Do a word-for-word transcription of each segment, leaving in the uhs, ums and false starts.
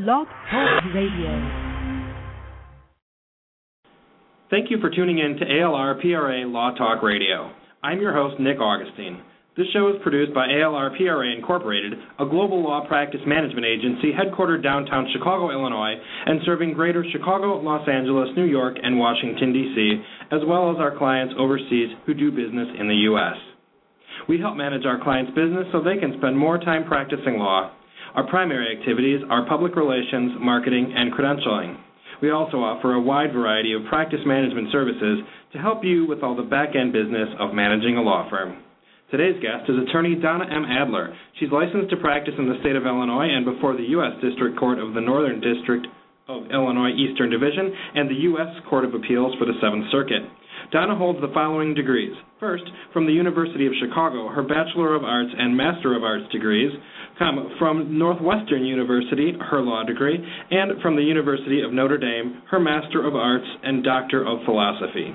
Law Talk Radio. Thank you for tuning in to A L R P R A Law Talk Radio. I'm your host, Nick Augustine. This show is produced by A L R P R A Incorporated, a global law practice management agency headquartered downtown Chicago, Illinois, and serving greater Chicago, Los Angeles, New York, and Washington, D C, as well as our clients overseas who do business in the U S We help manage our clients' business so they can spend more time practicing law. Our primary activities are public relations, marketing, and credentialing. We also offer a wide variety of practice management services to help you with all the back-end business of managing a law firm. Today's guest is attorney Donna M. Adler. She's licensed to practice in the state of Illinois and before the U S. District Court of the Northern District of Illinois Eastern Division and the U S. Court of Appeals for the Seventh Circuit. Donna holds the following degrees. First, from the University of Chicago, her Bachelor of Arts and Master of Arts degrees, from Northwestern University, her law degree, and from the University of Notre Dame, her Master of Arts and Doctor of Philosophy.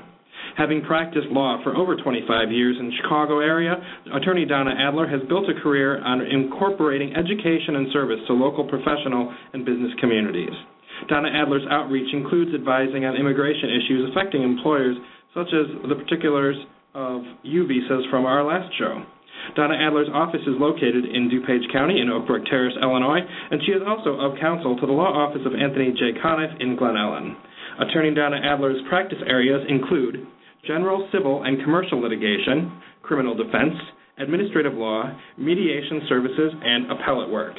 Having practiced law for over twenty-five years in the Chicago area, attorney Donna Adler has built a career on incorporating education and service to local professional and business communities. Donna Adler's outreach includes advising on immigration issues affecting employers, such as the particulars of U Visas from our last show. Donna Adler's office is located in DuPage County in Oakbrook Terrace, Illinois, and she is also of counsel to the law office of Anthony J. Conniff in Glen Ellyn. Attorney Donna Adler's practice areas include general civil and commercial litigation, criminal defense, administrative law, mediation services, and appellate work.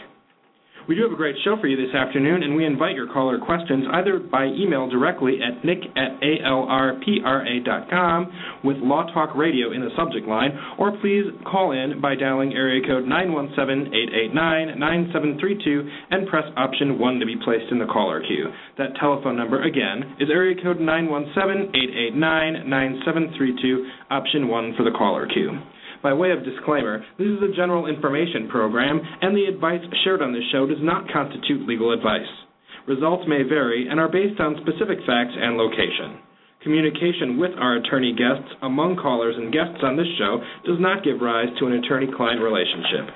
We do have a great show for you this afternoon, and we invite your caller questions either by email directly at nick at alrpra.com with Law Talk Radio in the subject line, or please call in by dialing area code nine one seven, eight eight nine, nine seven three two and press option one to be placed in the caller queue. That telephone number, again, is area code nine one seven, eight eight nine, nine seven three two, option one for the caller queue. By way of disclaimer, this is a general information program, and the advice shared on this show does not constitute legal advice. Results may vary and are based on specific facts and location. Communication with our attorney guests among callers and guests on this show does not give rise to an attorney-client relationship.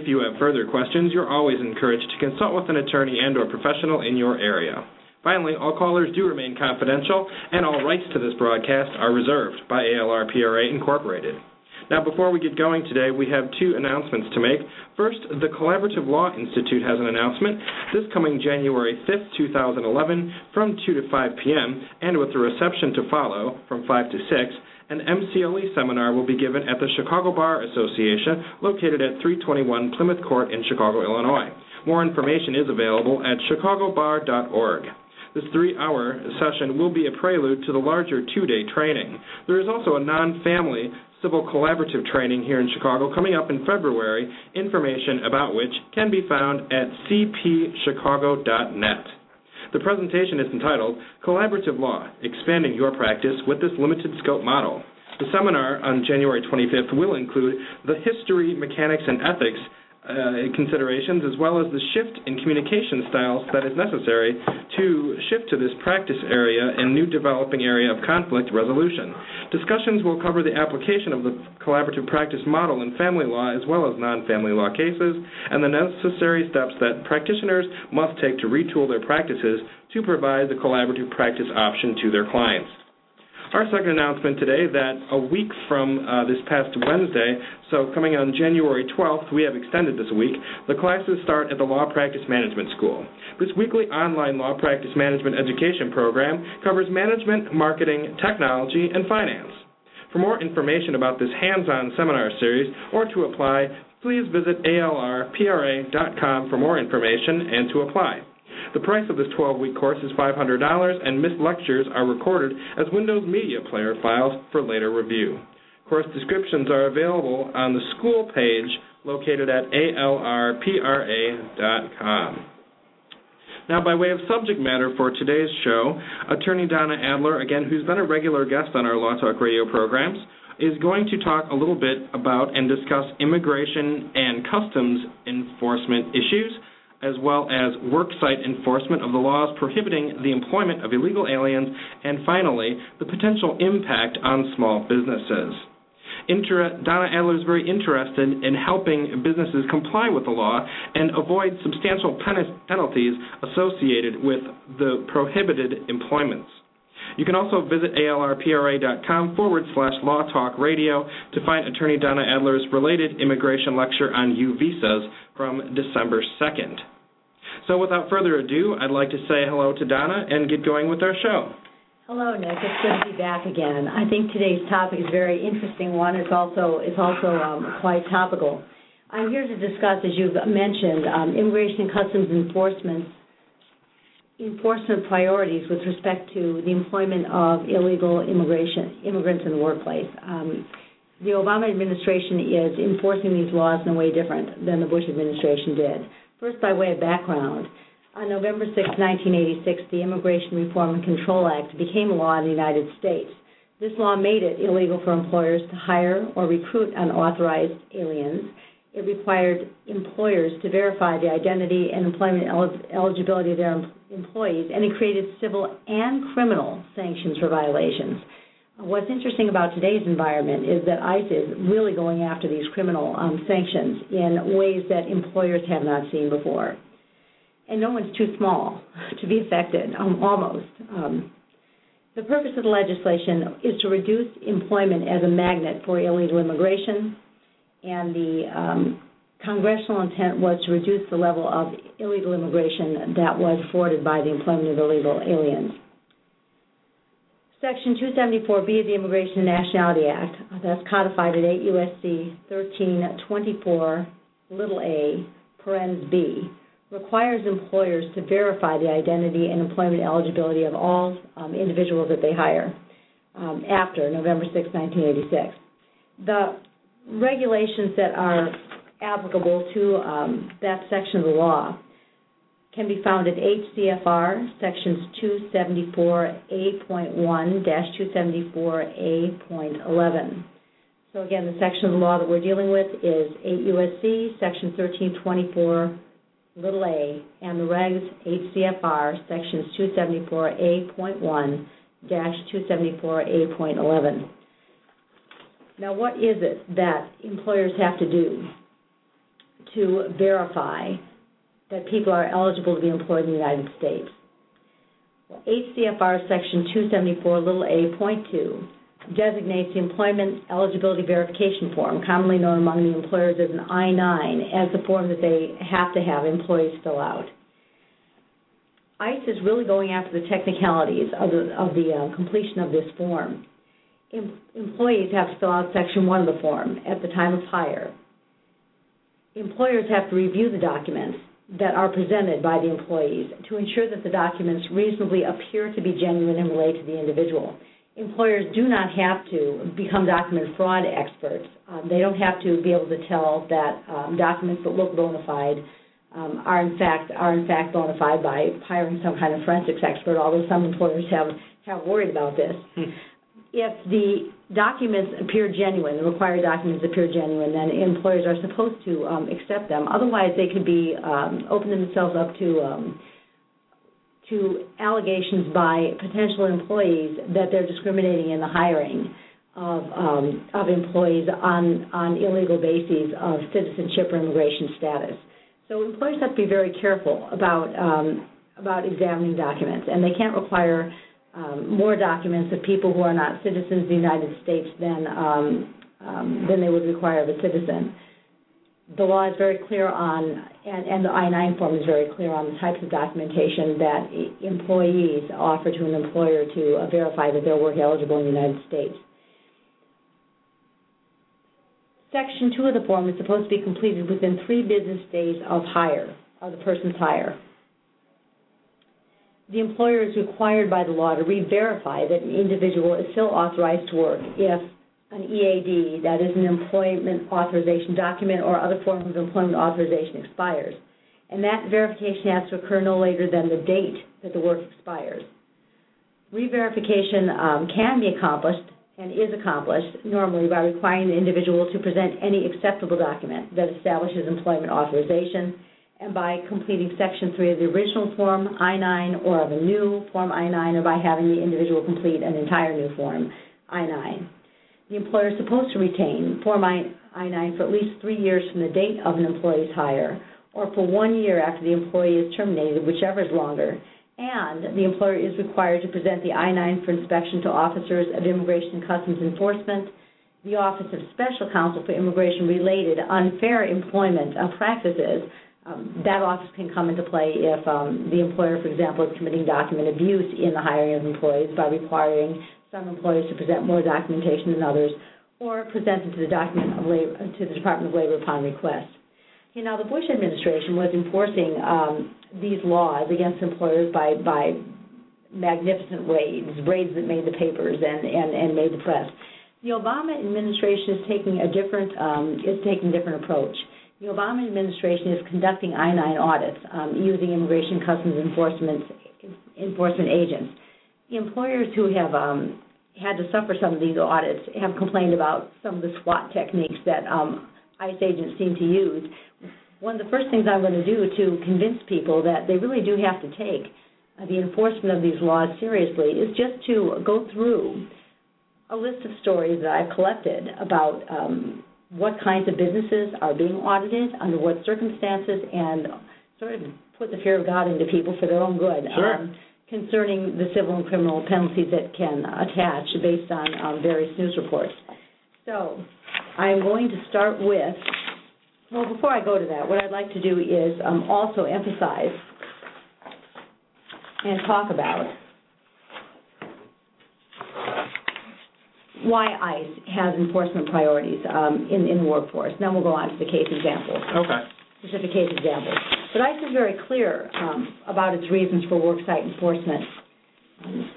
If you have further questions, you're always encouraged to consult with an attorney and or professional in your area. Finally, all callers do remain confidential, and all rights to this broadcast are reserved by A L R P R A Incorporated. Now, before we get going today, we have two announcements to make. First, the Collaborative Law Institute has an announcement this coming January fifth, two thousand eleven, from two to five p.m., and with a reception to follow from five to six, an M C L E seminar will be given at the Chicago Bar Association, located at three twenty-one Plymouth Court in Chicago, Illinois. More information is available at chicago bar dot org. This three-hour session will be a prelude to the larger two-day training. There is also a non-family civil collaborative training here in Chicago coming up in February, information about which can be found at c p chicago dot net. The presentation is entitled Collaborative Law, Expanding Your Practice with this Limited Scope Model. The seminar on January twenty-fifth will include the history, mechanics, and ethics uh, considerations, as well as the shift in communication styles that is necessary to shift to this practice area and new developing area of conflict resolution. Discussions will cover the application of the collaborative practice model in family law as well as non-family law cases and the necessary steps that practitioners must take to retool their practices to provide the collaborative practice option to their clients. Our second announcement today, that a week from uh, this past Wednesday, so coming on January twelfth, we have extended this week, the classes start at the Law Practice Management School. This weekly online law practice management education program covers management, marketing, technology, and finance. For more information about this hands-on seminar series or to apply, please visit A L R P R A dot com for more information and to apply. The price of this twelve-week course is five hundred dollars, and missed lectures are recorded as Windows Media Player files for later review. Course descriptions are available on the school page located at A L R P R A dot com. Now, by way of subject matter for today's show, attorney Donna Adler, again, who's been a regular guest on our Law Talk Radio programs, is going to talk a little bit about and discuss immigration and customs enforcement issues, as well as worksite enforcement of the laws prohibiting the employment of illegal aliens, and finally, the potential impact on small businesses. inter- Donna Adler is very interested in helping businesses comply with the law and avoid substantial pen- penalties associated with the prohibited employments. You can also visit alrpra.com forward slash law talk radio to find Attorney Donna Adler's related immigration lecture on U Visas from December second. So without further ado, I'd like to say hello to Donna and get going with our show. Hello, Nick. It's good to be back again. I think today's topic is a very interesting one. It's also, it's also um, quite topical. I'm here to discuss, as you've mentioned, um, Immigration and Customs Enforcement enforcement priorities with respect to the employment of illegal immigration immigrants in the workplace. Um, the Obama administration is enforcing these laws in a way different than the Bush administration did. First, by way of background, on November sixth, nineteen eighty-six, the Immigration Reform and Control Act became a law in the United States. This law made it illegal for employers to hire or recruit unauthorized aliens. It required employers to verify the identity and employment eligibility of their employees. employees, and it created civil and criminal sanctions for violations. What's interesting about today's environment is that ICE is really going after these criminal um, sanctions in ways that employers have not seen before. And no one's too small to be affected, um, almost. Um, the purpose of the legislation is to reduce employment as a magnet for illegal immigration, and the um, Congressional intent was to reduce the level of illegal immigration that was afforded by the employment of illegal aliens. Section two seventy-four B of the Immigration and Nationality Act, that's codified at eight U S C thirteen twenty-four, little a, parens B, requires employers to verify the identity and employment eligibility of all um, individuals that they hire um, after November sixth, nineteen eighty-six. The regulations that are applicable to um, that section of the law can be found at eight C F R sections two seventy-four A point one to two seventy-four A point eleven. So again, the section of the law that we're dealing with is eight U S C section thirteen twenty-four little a, and the regs eight C F R sections two seventy-four A point one to two seventy-four A point eleven. Now, what is it that employers have to do to verify that people are eligible to be employed in the United States? Well, eight C F R section two seventy-four little a.two designates the Employment Eligibility Verification Form, commonly known among the employers as an I nine, as the form that they have to have employees fill out. ICE is really going after the technicalities of the, of the uh, completion of this form. Em- employees have to fill out section one of the form at the time of hire. Employers have to review the documents that are presented by the employees to ensure that the documents reasonably appear to be genuine and relate to the individual. Employers do not have to become document fraud experts. Um, they don't have to be able to tell that um, documents that look bona fide um, are in fact are in fact bona fide by hiring some kind of forensics expert, although some employers have, have worried about this. Hmm. If the documents appear genuine, the required documents appear genuine, then employers are supposed to um, accept them. Otherwise, they could be um, open themselves up to um, to allegations by potential employees that they're discriminating in the hiring of um, of employees on, on illegal bases of citizenship or immigration status. So employers have to be very careful about um, about examining documents, and they can't require Um, more documents of people who are not citizens of the United States than, um, um, than they would require of a citizen. The law is very clear on, and, and the I nine form is very clear on the types of documentation that employees offer to an employer to uh, verify that they're work eligible in the United States. Section two of the form is supposed to be completed within three business days of hire, of the person's hire. The employer is required by the law to re-verify that an individual is still authorized to work if an E A D, that is an employment authorization document or other form of employment authorization, expires. And that verification has to occur no later than the date that the work expires. Re-verification um, can be accomplished and is accomplished normally by requiring the individual to present any acceptable document that establishes employment authorization, and by completing Section three of the original Form I nine or of a new Form I nine, or by having the individual complete an entire new Form I nine. the employer is supposed to retain Form I nine for at least three years from the date of an employee's hire or for one year after the employee is terminated, whichever is longer, and the employer is required to present the I nine for inspection to officers of Immigration and Customs Enforcement, the Office of Special Counsel for Immigration-Related Unfair Employment Practices. Um, that office can come into play if um, the employer, for example, is committing document abuse in the hiring of employees by requiring some employers to present more documentation than others or present it to the, document of labor, to the Department of Labor upon request. Okay, now, the Bush administration was enforcing um, these laws against employers by, by magnificent raids, raids that made the papers and, and, and made the press. The Obama administration is taking a different um, is taking a different approach. The Obama administration is conducting I nine audits um, using Immigration Customs Enforcement enforcement agents. Employers who have um, had to suffer some of these audits have complained about some of the SWAT techniques that um, ICE agents seem to use. One of the first things I'm going to do to convince people that they really do have to take uh, the enforcement of these laws seriously is just to go through a list of stories that I've collected about um, what kinds of businesses are being audited, under what circumstances, and sort of put the fear of God into people for their own good. Sure. um, concerning the civil and criminal penalties that can attach based on um, various news reports. So I'm going to start with, well, before I go to that, what I'd like to do is um, also emphasize and talk about why ICE has enforcement priorities um, in, in the workforce. Now we'll go on to the case example. Okay. Specific case example. But ICE is very clear um, about its reasons for worksite enforcement.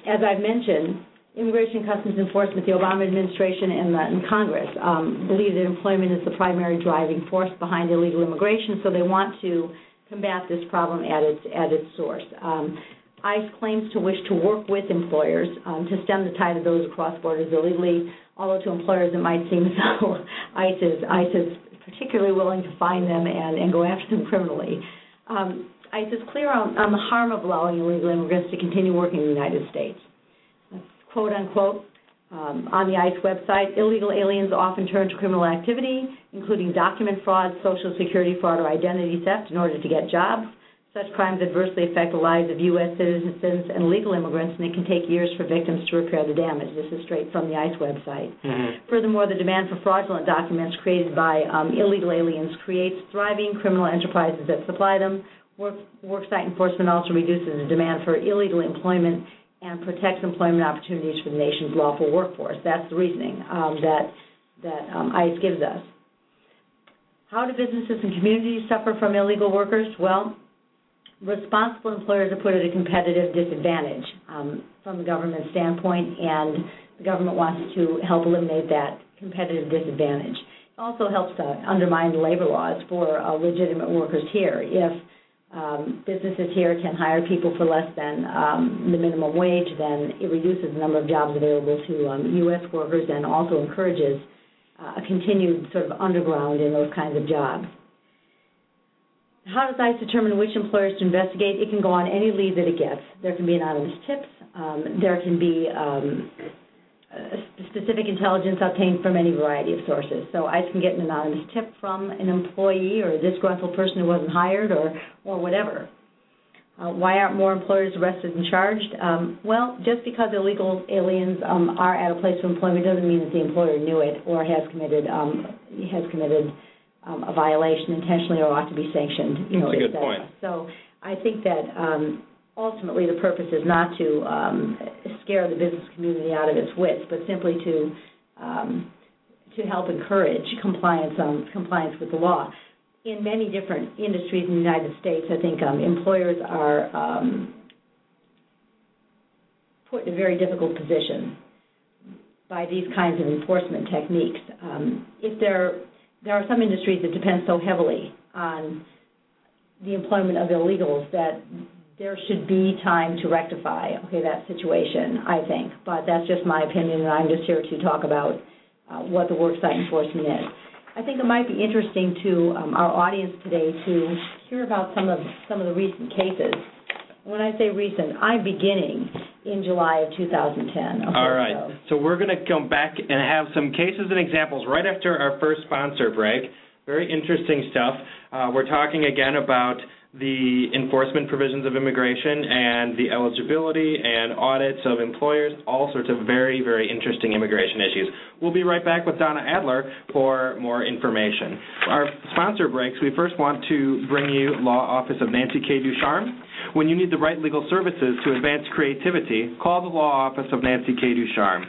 As I've mentioned, Immigration Customs Enforcement, the Obama administration and, the, and Congress um, believe that employment is the primary driving force behind illegal immigration, so they want to combat this problem at its, at its source. Um, ICE claims to wish to work with employers um, to stem the tide of those across borders illegally, although to employers it might seem as though ICE is, ICE is particularly willing to find them and, and go after them criminally. Um, ICE is clear on, on the harm of allowing illegal immigrants to continue working in the United States. That's quote, unquote, um, on the ICE website, illegal aliens often turn to criminal activity, including document fraud, Social Security fraud, or identity theft in order to get jobs. Such crimes adversely affect the lives of U S citizens and legal immigrants, and it can take years for victims to repair the damage. This is straight from the ICE website. Mm-hmm. Furthermore, the demand for fraudulent documents created by um, illegal aliens creates thriving criminal enterprises that supply them. Work, worksite enforcement also reduces the demand for illegal employment and protects employment opportunities for the nation's lawful workforce. That's the reasoning um, that, that um, ICE gives us. How do businesses and communities suffer from illegal workers? Well, responsible employers are put at a competitive disadvantage um, from the government standpoint, and the government wants to help eliminate that competitive disadvantage. It also helps to undermine the labor laws for uh, legitimate workers here. If um, businesses here can hire people for less than um, the minimum wage, then it reduces the number of jobs available to um, U S workers and also encourages uh, a continued sort of underground in those kinds of jobs. How does ICE determine which employers to investigate? It can go on any lead that it gets. There can be anonymous tips. Um, there can be um, specific intelligence obtained from any variety of sources. So ICE can get an anonymous tip from an employee or a disgruntled person who wasn't hired or, or whatever. Uh, why aren't more employers arrested and charged? Um, well, just because illegal aliens um, are at a place of employment doesn't mean that the employer knew it or has committed um, has committed. Um, a violation intentionally or ought to be sanctioned. You know, that's a good point. So I think that um, ultimately the purpose is not to um, scare the business community out of its wits, but simply to um, to help encourage compliance um, compliance with the law. In many different industries in the United States, I think um, employers are um, put in a very difficult position by these kinds of enforcement techniques. Um, if they're There are some industries that depend so heavily on the employment of illegals that there should be time to rectify, okay, that situation, I think. But that's just my opinion, and I'm just here to talk about uh, what the worksite enforcement is. I think it might be interesting to um, our audience today to hear about some of some of the recent cases. When I say recent, I'm beginning in July of two thousand ten. Okay, all right. So. so we're going to come back and have some cases and examples right after our first sponsor break. Very interesting stuff. Uh, we're talking again about the enforcement provisions of immigration and the eligibility and audits of employers, all sorts of very, very interesting immigration issues. We'll be right back with Donna Adler for more information. Our sponsor breaks, we first want to bring you Law Office of Nancy K. Ducharme. When you need the right legal services to advance creativity, call the Law Office of Nancy K. Ducharme.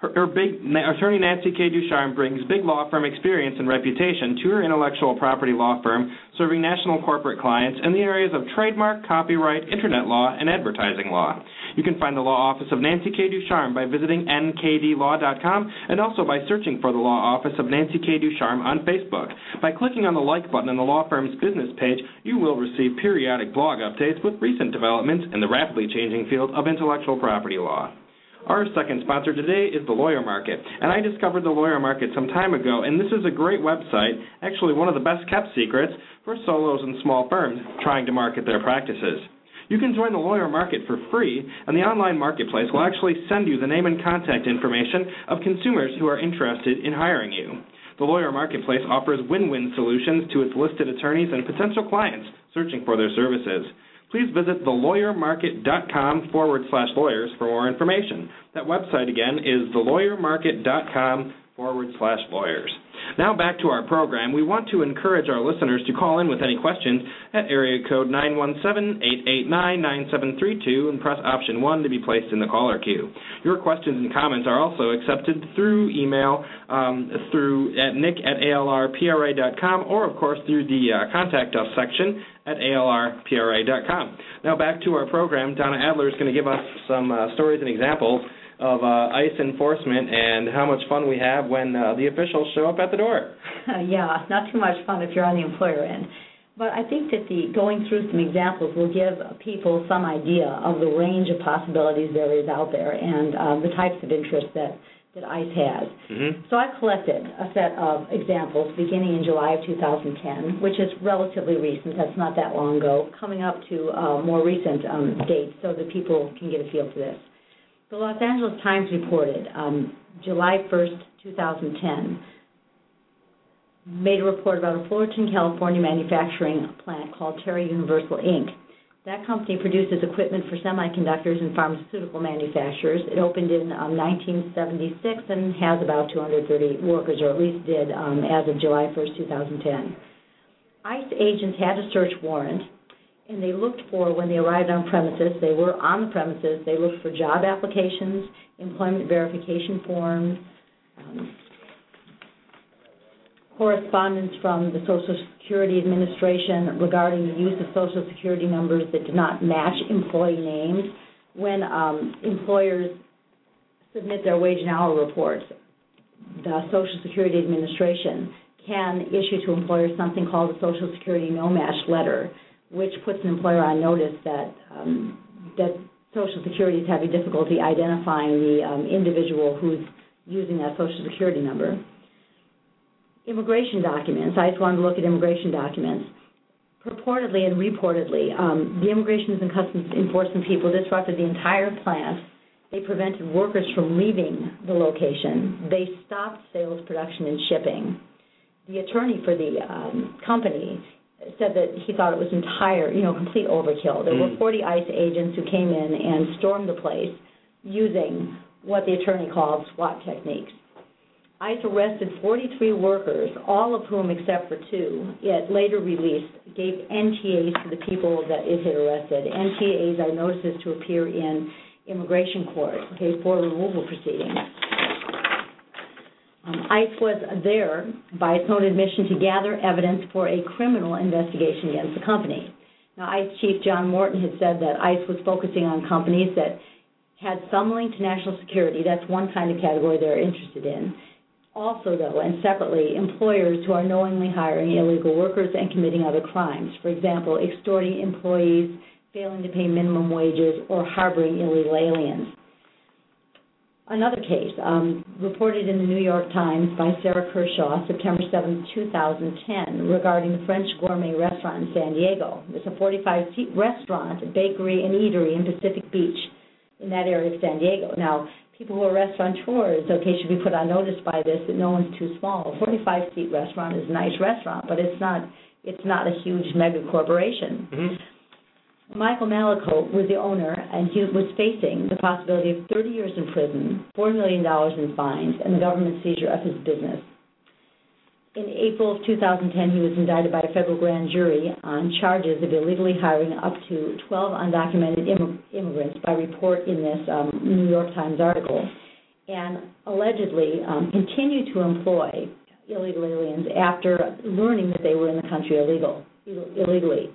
Her, her big, Attorney Nancy K. Ducharme brings big law firm experience and reputation to her intellectual property law firm, serving national corporate clients in the areas of trademark, copyright, internet law, and advertising law. You can find the Law Office of Nancy K. Ducharme by visiting N K D law dot com and also by searching for the Law Office of Nancy K. Ducharme on Facebook. By clicking on the like button on the law firm's business page, you will receive periodic blog updates with recent developments in the rapidly changing field of intellectual property law. Our second sponsor today is The Lawyer Market, and I discovered The Lawyer Market some time ago, and this is a great website, actually one of the best-kept secrets for solos and small firms trying to market their practices. You can join The Lawyer Market for free, and the online marketplace will actually send you the name and contact information of consumers who are interested in hiring you. The Lawyer Marketplace offers win-win solutions to its listed attorneys and potential clients searching for their services. Please visit the lawyer market dot com forward slash lawyers for more information. That website, again, is the lawyer market dot com forward slash lawyers. Now back to our program. We want to encourage our listeners to call in with any questions at area code nine one seven, eight eight nine, nine seven three two and press option one to be placed in the caller queue. Your questions and comments are also accepted through email, um, through at nick at A L R P R A dot com, or, of course, through the uh, Contact Us section at A L R P R A dot com. Now back to our program. Donna Adler is going to give us some uh, stories and examples of uh, ICE enforcement and how much fun we have when uh, the officials show up at the door. Yeah, not too much fun if you're on the employer end. But I think that the going through some examples will give people some idea of the range of possibilities there is out there and uh, the types of interest that, that ICE has. Mm-hmm. So I collected a set of examples beginning in July of two thousand ten, which is relatively recent. That's not that long ago, coming up to uh, more recent um, dates so that people can get a feel for this. The Los Angeles Times reported um, July first, two thousand ten, made a report about a Fullerton, California manufacturing plant called Terra Universal, Incorporated. That company produces equipment for semiconductors and pharmaceutical manufacturers. It opened in um, nineteen seventy-six and has about two hundred thirty workers, or at least did um, as of July first, two thousand ten. ICE agents had a search warrant, and they looked for, when they arrived on premises, they were on the premises, they looked for job applications, employment verification forms, um, correspondence from the Social Security Administration regarding the use of Social Security numbers that did not match employee names when um, employers submit their wage and hour reports. The Social Security Administration can issue to employers something called a Social Security no-match letter, which puts an employer on notice that um, that Social Security is having difficulty identifying the um, individual who's using that Social Security number. Immigration documents. I just wanted to look at immigration documents. Purportedly and reportedly, um, the Immigration and Customs Enforcement people disrupted the entire plant. They prevented workers from leaving the location. They stopped sales, production, and shipping. The attorney for the um, company said that he thought it was entire, you know, complete overkill. There mm. were forty ICE agents who came in and stormed the place using what the attorney called SWAT techniques. ICE arrested forty-three workers, all of whom, except for two, it later released, gave N T As to the people that it had arrested. N T As are notices to appear in immigration court, okay, for removal proceedings. Um, ICE was there, by its own admission, to gather evidence for a criminal investigation against the company. Now, ICE Chief John Morton had said that ICE was focusing on companies that had some link to national security. That's one kind of category they're interested in. Also, though, and separately, employers who are knowingly hiring illegal workers and committing other crimes. For example, extorting employees, failing to pay minimum wages, or harboring illegal aliens. another case um, reported in the New York Times by Sarah Kershaw, September seventh, two thousand ten, regarding the French gourmet restaurant in San Diego. It's a forty-five seat restaurant, bakery, and eatery in Pacific Beach in that area of San Diego. Now, people who are restaurateurs, okay, should be put on notice by this, that no one's too small. A forty-five seat restaurant is a nice restaurant, but it's not it's not a huge mega corporation. Mm-hmm. Michael Malico was the owner, and he was facing the possibility of thirty years in prison, four million dollars in fines, and the government seizure of his business. In April of two thousand ten, he was indicted by a federal grand jury on charges of illegally hiring up to twelve undocumented Im- immigrants by report in this um, New York Times article, and allegedly um, continued to employ illegal aliens after learning that they were in the country illegal, Ill- illegally.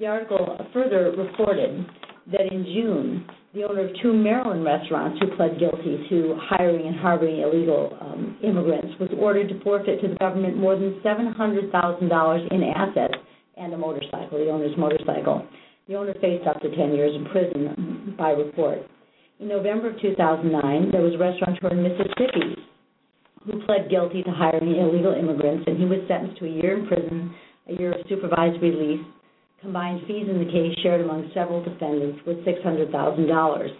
The article further reported that in June, the owner of two Maryland restaurants who pled guilty to hiring and harboring illegal um, immigrants was ordered to forfeit to the government more than seven hundred thousand dollars in assets and a motorcycle, the owner's motorcycle. The owner faced up to ten years in prison by report. In November of two thousand nine, there was a restaurateur in Mississippi who pled guilty to hiring illegal immigrants, and he was sentenced to a year in prison, a year of supervised release. Combined fees in the case shared among several defendants was six hundred thousand dollars.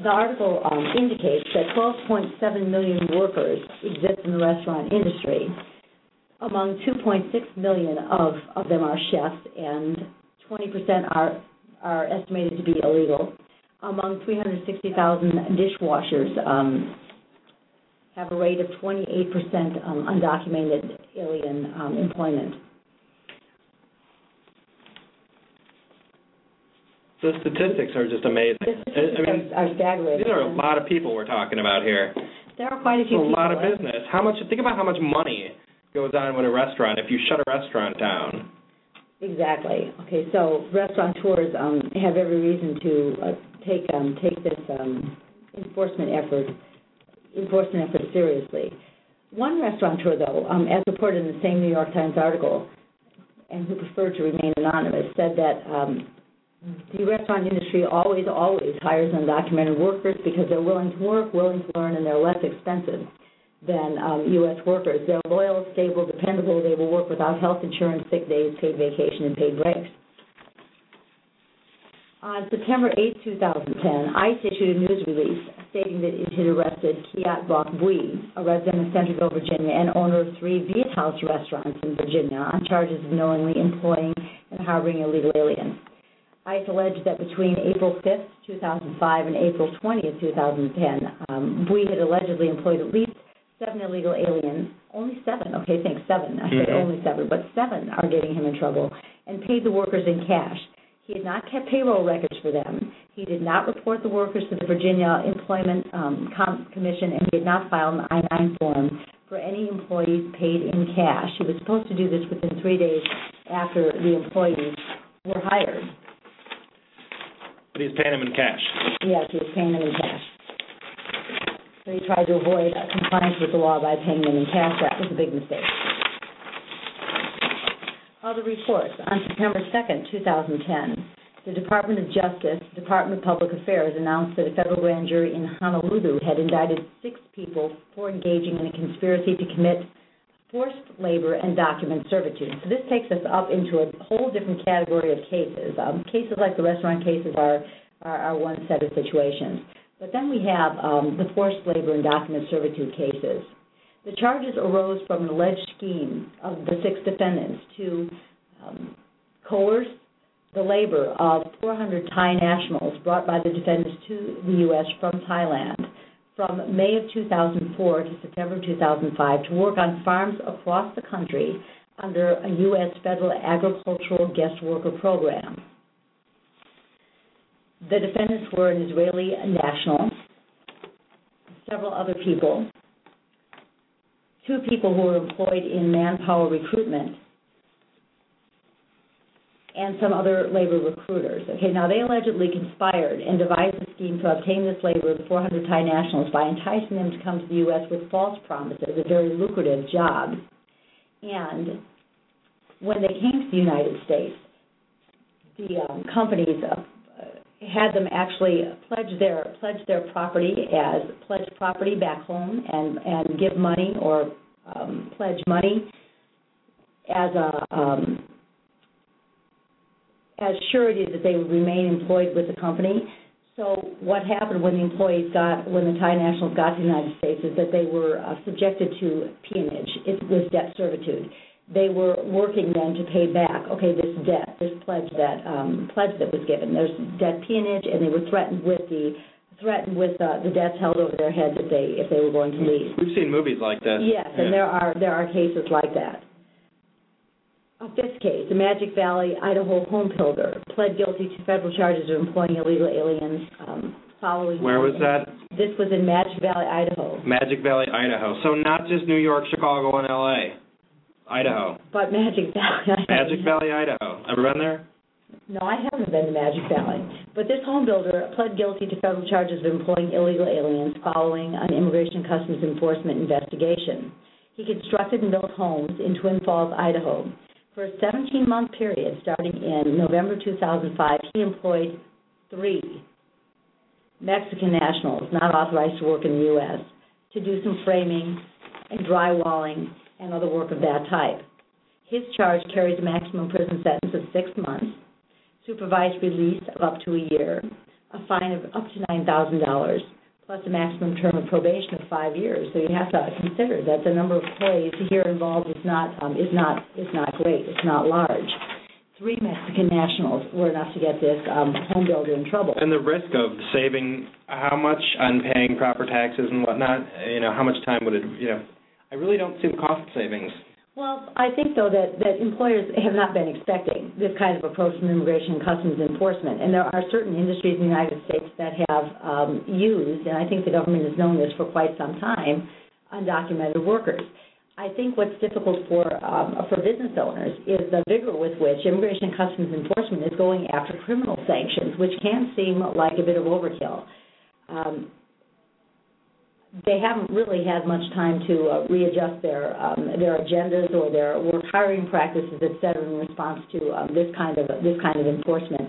The article um, indicates that twelve point seven million workers exist in the restaurant industry. Among two point six million of, of them are chefs, and twenty percent are, are estimated to be illegal. Among three hundred sixty thousand dishwashers um, have a rate of twenty-eight percent um, undocumented alien um, employment. The statistics are just amazing. The statistics I mean, are staggering. These are a lot of people we're talking about here. There are quite a few. It's a people, lot of business. How much? Think about how much money goes on with a restaurant if you shut a restaurant down. Exactly. Okay, so restaurateurs um, have every reason to uh, take um, take this um, enforcement effort enforcement effort seriously. One restaurateur, though, um, as reported in the same New York Times article, and who preferred to remain anonymous, said that. Um, The restaurant industry always, always hires undocumented workers because they're willing to work, willing to learn, and they're less expensive than um, U S workers. They're loyal, stable, dependable. They will work without health insurance, sick days, paid vacation, and paid breaks. On September eighth, two thousand ten, ICE issued a news release stating that it had arrested Kiat Bok Bui, a resident of Centerville, Virginia, and owner of three Viet House restaurants in Virginia, on charges of knowingly employing and harboring illegal aliens. ICE alleged that between April fifth, two thousand five, and April twentieth, two thousand ten, um, Bui had allegedly employed at least seven illegal aliens. Only seven, okay, thanks, seven. I said mm-hmm. only seven, but seven are getting him in trouble, and paid the workers in cash. He had not kept payroll records for them. He did not report the workers to the Virginia Employment um, Com- Commission, and he had not filed an I nine form for any employees paid in cash. He was supposed to do this within three days after the employees were hired. But he's paying them in cash. Yes, he's paying them in cash. So he tried to avoid compliance with the law by paying them in cash. That was a big mistake. Other reports. On September second, two thousand ten, the Department of Justice, Department of Public Affairs, announced that a federal grand jury in Honolulu had indicted six people for engaging in a conspiracy to commit forced labor and document servitude. So this takes us up into a whole different category of cases. Um, cases like the restaurant cases are, are, are one set of situations. But then we have um, the forced labor and document servitude cases. The charges arose from an alleged scheme of the six defendants to um, coerce the labor of four hundred Thai nationals brought by the defendants to the U S from Thailand, from May of two thousand four to September two thousand five, to work on farms across the country under a U S federal agricultural guest worker program. The defendants were an Israeli national, several other people, two people who were employed in manpower recruitment, and some other labor recruiters. Okay, now they allegedly conspired and devised a scheme to obtain this labor of four hundred Thai nationals by enticing them to come to the U S with false promises of very lucrative jobs. And when they came to the United States, the um, companies uh, had them actually pledge their pledge their property as pledge property back home and, and give money or um, pledge money as a um, as surety that they would remain employed with the company. So what happened when the employees got when the Thai nationals got to the United States is that they were uh, subjected to peonage. It was debt servitude. They were working then to pay back, okay, this debt, this pledge that um, pledge that was given. There's debt peonage, and they were threatened with the threatened with uh, the debts held over their heads if they if they were going to leave. We've seen movies like this. Yes, yeah. And there are there are cases like that. A fifth case, the Magic Valley, Idaho home builder pled guilty to federal charges of employing illegal aliens. Um, following where was that? This was in Magic Valley, Idaho. Magic Valley, Idaho. So not just New York, Chicago, and L A Idaho. But Magic Valley. Magic Valley, Idaho. Ever been there? No, I haven't been to Magic Valley. But this home builder pled guilty to federal charges of employing illegal aliens following an Immigration and Customs Enforcement investigation. He constructed and built homes in Twin Falls, Idaho. For a seventeen-month period starting in November two thousand five, he employed three Mexican nationals not authorized to work in the U S to do some framing and drywalling and other work of that type. His charge carries a maximum prison sentence of six months, supervised release of up to a year, a fine of up to nine thousand dollars, plus a maximum term of probation of five years. So you have to consider that the number of employees here involved is not um, is not is not great. It's not large. Three Mexican nationals were enough to get this um, home builder in trouble. And the risk of saving how much on paying proper taxes and whatnot. You know, how much time would it? You know. I really don't see the cost savings. Well, I think, though, that, that employers have not been expecting this kind of approach from Immigration and Customs Enforcement. And there are certain industries in the United States that have um, used, and I think the government has known this for quite some time, undocumented workers. I think what's difficult for um, for business owners is the vigor with which Immigration and Customs Enforcement is going after criminal sanctions, which can seem like a bit of overkill. Um, They haven't really had much time to uh, readjust their um, their agendas or their work hiring practices, et cetera, in response to um, this kind of this kind of enforcement.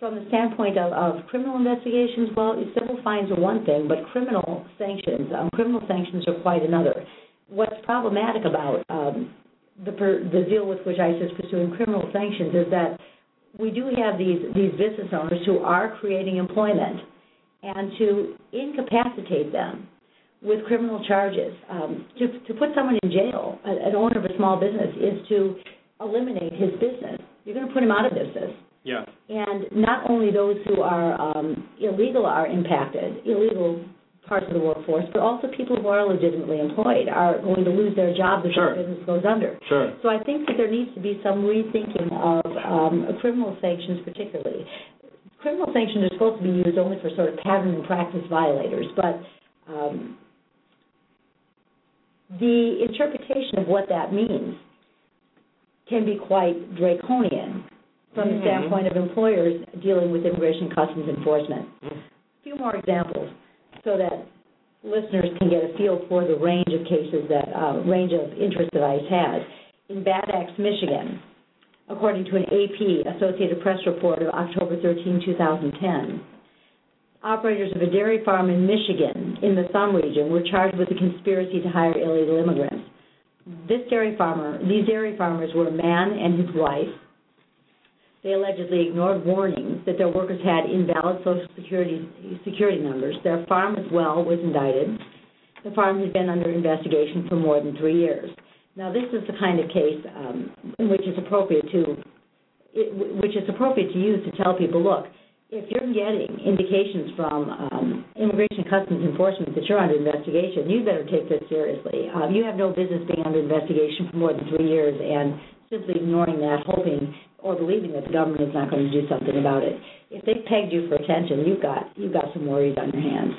From the standpoint of, of criminal investigations, well, civil fines are one thing, but criminal sanctions um, criminal sanctions are quite another. What's problematic about um, the per, the deal with which ICE is pursuing criminal sanctions is that we do have these these business owners who are creating employment, and to incapacitate them with criminal charges. Um, to, to put someone in jail, an owner of a small business, is to eliminate his business. You're going to put him out of business. Yeah. And not only those who are um, illegal are impacted, illegal parts of the workforce, but also people who are legitimately employed are going to lose their job if sure. their business goes under. Sure. So I think that there needs to be some rethinking of um, criminal sanctions particularly. Criminal sanctions are supposed to be used only for sort of pattern and practice violators, but um, the interpretation of what that means can be quite draconian from mm-hmm. the standpoint of employers dealing with Immigration and Customs Enforcement. Mm-hmm. A few more examples so that listeners can get a feel for the range of cases that, uh, range of interest that ICE has. In Bad Axe, Michigan, according to an A P, Associated Press report of October thirteenth, two thousand ten, operators of a dairy farm in Michigan, in the Thumb region, were charged with a conspiracy to hire illegal immigrants. This dairy farmer, these dairy farmers were a man and his wife. They allegedly ignored warnings that their workers had invalid Social Security security numbers. Their farm as well was indicted. The farm had been under investigation for more than three years. Now, this is the kind of case um, in which it's appropriate to, it, which it's appropriate to use to tell people, look, if you're getting indications from um, Immigration and Customs Enforcement that you're under investigation, you better take this seriously. Uh, you have no business being under investigation for more than three years and simply ignoring that, hoping or believing that the government is not going to do something about it. If they pegged you for attention, you've got you've got some worries on your hands.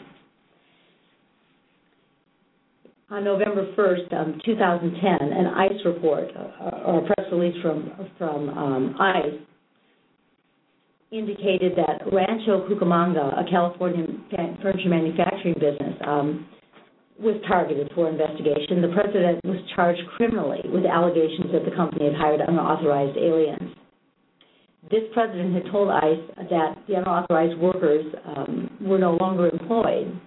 On November first, um, two thousand ten, an ICE report uh, or a press release from from um, ICE indicated that Rancho Cucamonga, a California furniture manufacturing business, um, was targeted for investigation. The president was charged criminally with allegations that the company had hired unauthorized aliens. this president had told ICE that the unauthorized workers um, were no longer employed,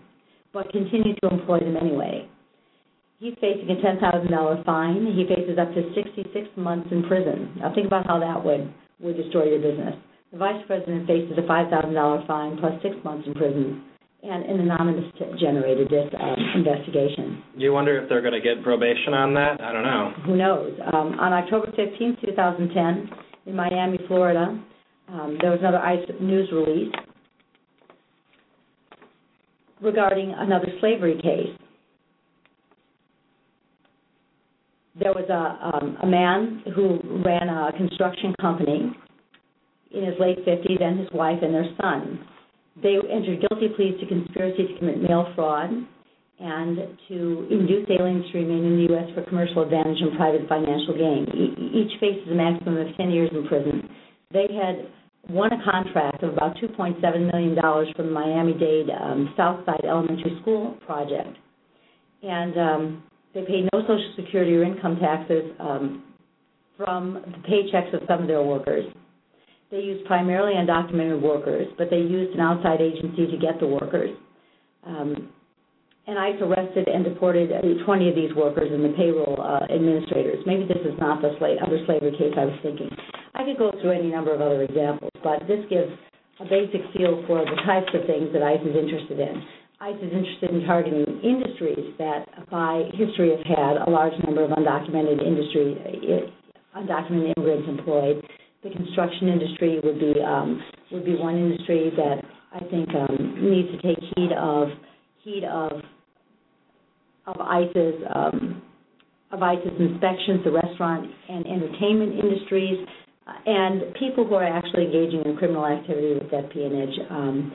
but continued to employ them anyway. He's facing a ten thousand dollars fine. He faces up to sixty-six months in prison. Now think about how that would, would destroy your business. The vice president faces a five thousand dollars fine plus six months in prison and an anonymous-generated um, investigation. Do you wonder if they're going to get probation on that? I don't know. Who knows? Um, on October fifteenth, two thousand ten, in Miami, Florida, um, there was another ICE news release regarding another slavery case. There was a, um, a man who ran a construction company in his late fifties and his wife and their son. They entered guilty pleas to conspiracy to commit mail fraud and to induce aliens to remain in the U S for commercial advantage and private financial gain. E- each faces a maximum of ten years in prison. They had won a contract of about two point seven million dollars from the Miami-Dade um, Southside Elementary School project. And um, they paid no Social Security or income taxes um, from the paychecks of some of their workers. They used primarily undocumented workers, but they used an outside agency to get the workers. Um, and ICE arrested and deported twenty of these workers and the payroll uh, administrators. Maybe this is not the sla- other slavery case I was thinking. I could go through any number of other examples, but this gives a basic feel for the types of things that ICE is interested in. ICE is interested in targeting industries that, by history, have had a large number of undocumented industry, undocumented immigrants employed. The construction industry would be um, would be one industry that I think um, needs to take heed of heed of of ICE's um, of ICE's inspections. The restaurant and entertainment industries uh, and people who are actually engaging in criminal activity with espionage, um,